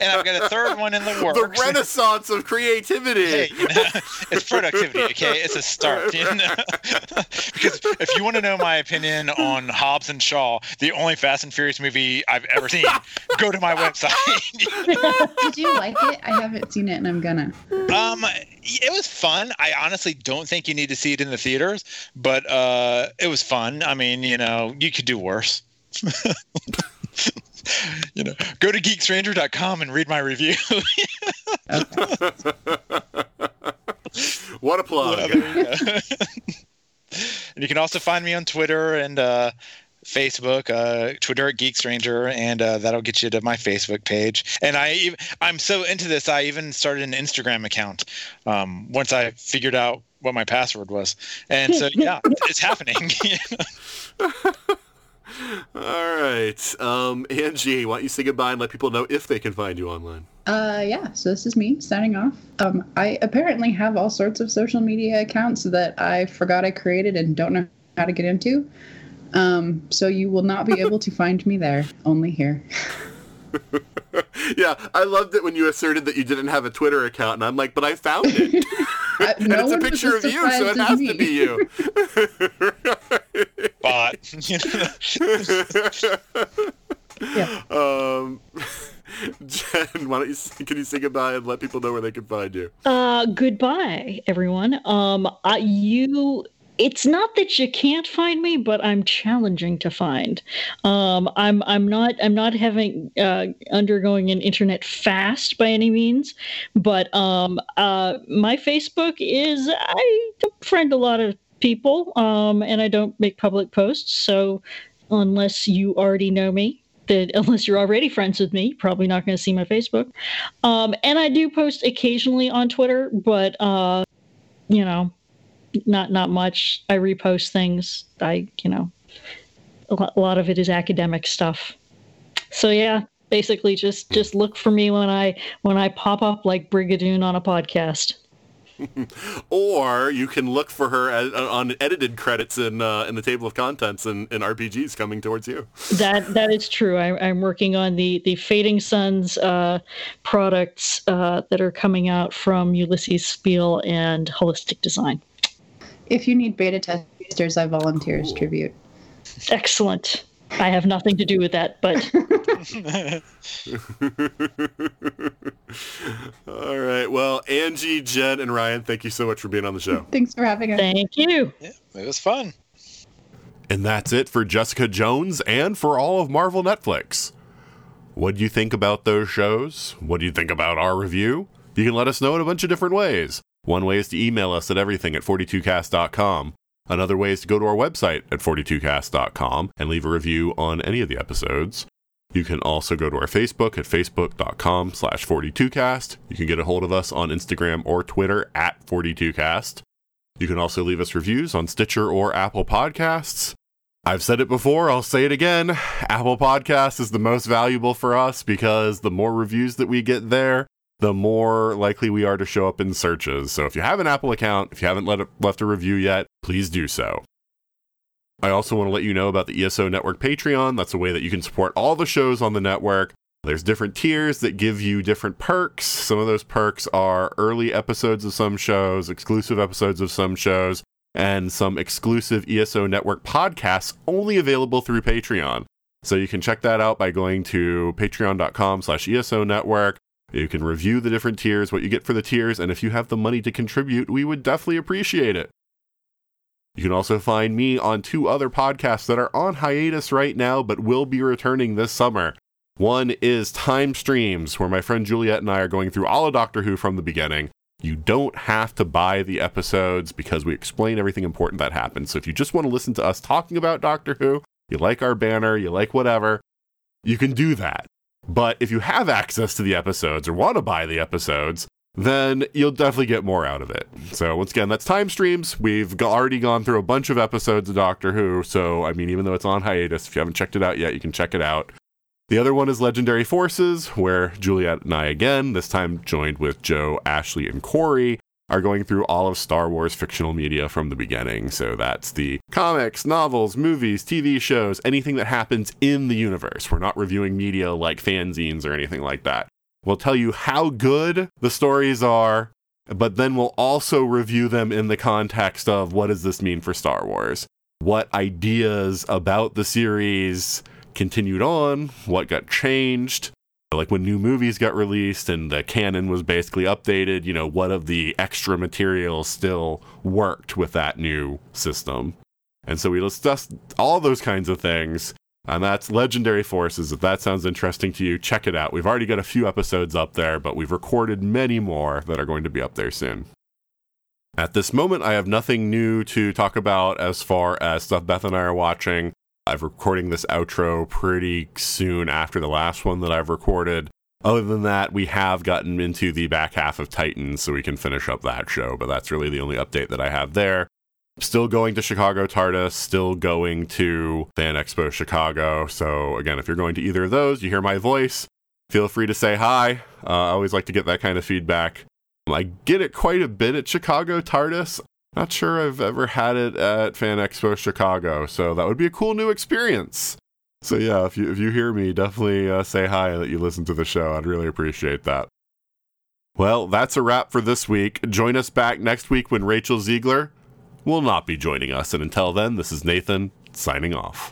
and I've got a third one in the works. The renaissance of creativity! Hey, you know, it's productivity, okay? It's a start, you know? Because if you want to know my opinion on Hobbs and Shaw, the only Fast and Furious movie I've ever seen, go to my website. Did you like it? I haven't seen it, and I'm gonna. Um, it was fun. I honestly don't think you need to see it in the theaters, but uh, it was fun. I mean, you know, you could do worse. You know, go to geek stranger dot com and read my review. What a plug! I mean, yeah. And you can also find me on Twitter and uh, Facebook, uh, Twitter at GeekStranger, and uh, that'll get you to my Facebook page. And I, even, I'm so into this, I even started an Instagram account um, once I figured out what my password was. And so, yeah, it's happening. All right. Um, Angie, why don't you say goodbye and let people know if they can find you online? Uh, yeah, so this is me signing off. Um, I apparently have all sorts of social media accounts that I forgot I created and don't know how to get into. Um, so you will not be able to find me there, only here. Yeah, I loved it when you asserted that you didn't have a Twitter account, and I'm like, but I found it. I, and no, it's a picture of you, so it has me. to be you. But yeah. Um, Jen, why don't you can you say goodbye and let people know where they can find you? Uh, goodbye, everyone. Um, I, you. It's not that you can't find me, but I'm challenging to find. Um, I'm I'm not I'm not having uh, undergoing an internet fast by any means, but um, uh, my Facebook is I don't friend a lot of people, um, and I don't make public posts. So unless you already know me, that unless you're already friends with me, probably not going to see my Facebook. Um, and I do post occasionally on Twitter, but uh, you know. Not not much. I repost things. I, you know, a lot of it is academic stuff. So yeah, basically just, just look for me when I when I pop up like Brigadoon on a podcast. Or you can look for her as, on edited credits in uh, in the table of contents and, and R P Gs coming towards you. That that is true. I, I'm working on the the Fading Suns uh, products uh, that are coming out from Ulysses Spiel and Holistic Design. If you need beta testers, I volunteer as tribute. Excellent. I have nothing to do with that, but. All right. Well, Angie, Jen, and Ryan, thank you so much for being on the show. Thanks for having us. Thank you. Yeah, it was fun. And that's it for Jessica Jones and for all of Marvel Netflix. What do you think about those shows? What do you think about our review? You can let us know in a bunch of different ways. One way is to email us at everything at forty-two cast dot com. Another way is to go to our website at forty-two cast dot com and leave a review on any of the episodes. You can also go to our Facebook at facebook dot com slash forty-two cast. You can get a hold of us on Instagram or Twitter at forty-two cast. You can also leave us reviews on Stitcher or Apple Podcasts. I've said it before, I'll say it again. Apple Podcasts is the most valuable for us because the more reviews that we get there, the more likely we are to show up in searches. So if you have an Apple account, if you haven't let it, left a review yet, please do so. I also want to let you know about the E S O Network Patreon. That's a way that you can support all the shows on the network. There's different tiers that give you different perks. Some of those perks are early episodes of some shows, exclusive episodes of some shows, and some exclusive E S O Network podcasts only available through Patreon. So you can check that out by going to patreon dot com slash E S O network. You can review the different tiers, what you get for the tiers, and if you have the money to contribute, we would definitely appreciate it. You can also find me on two other podcasts that are on hiatus right now, but will be returning this summer. One is Time Streams, where my friend Juliet and I are going through all of Doctor Who from the beginning. You don't have to buy the episodes because we explain everything important that happens. So if you just want to listen to us talking about Doctor Who, you like our banner, you like whatever, you can do that. But if you have access to the episodes or want to buy the episodes, then you'll definitely get more out of it. So once again, that's Time Streams. We've already gone through a bunch of episodes of Doctor Who. So, I mean, even though it's on hiatus, if you haven't checked it out yet, you can check it out. The other one is Legendary Forces, where Juliet and I, again, this time joined with Joe, Ashley, and Corey, are going through all of Star Wars fictional media from the beginning. So that's the comics, novels, movies, T V shows, anything that happens in the universe. We're not reviewing media like fanzines or anything like that. We'll tell you how good the stories are, but then we'll also review them in the context of what does this mean for Star Wars? What ideas about the series continued on? What got changed? Like when new movies got released and the canon was basically updated, you know, what of the extra material still worked with that new system? And so we discuss all those kinds of things, and that's Legendary Forces. If that sounds interesting to you, check it out. We've already got a few episodes up there, but we've recorded many more that are going to be up there soon. At this moment, I have nothing new to talk about as far as stuff Beth and I are watching. I'm recording this outro pretty soon after the last one that I've recorded. Other than that, we have gotten into the back half of Titans, so we can finish up that show, but that's really the only update that I have there. Still going to Chicago TARDIS, still going to Fan Expo Chicago. So again, if you're going to either of those, you hear my voice, feel free to say hi. Uh, I always like to get that kind of feedback. I get it quite a bit at Chicago TARDIS. Not sure I've ever had it at Fan Expo Chicago, so that would be a cool new experience. So yeah, if you if you hear me, definitely uh, say hi and that you listen to the show. I'd really appreciate that. Well, that's a wrap for this week. Join us back next week when Rachel Ziegler will not be joining us. And until then, this is Nathan signing off.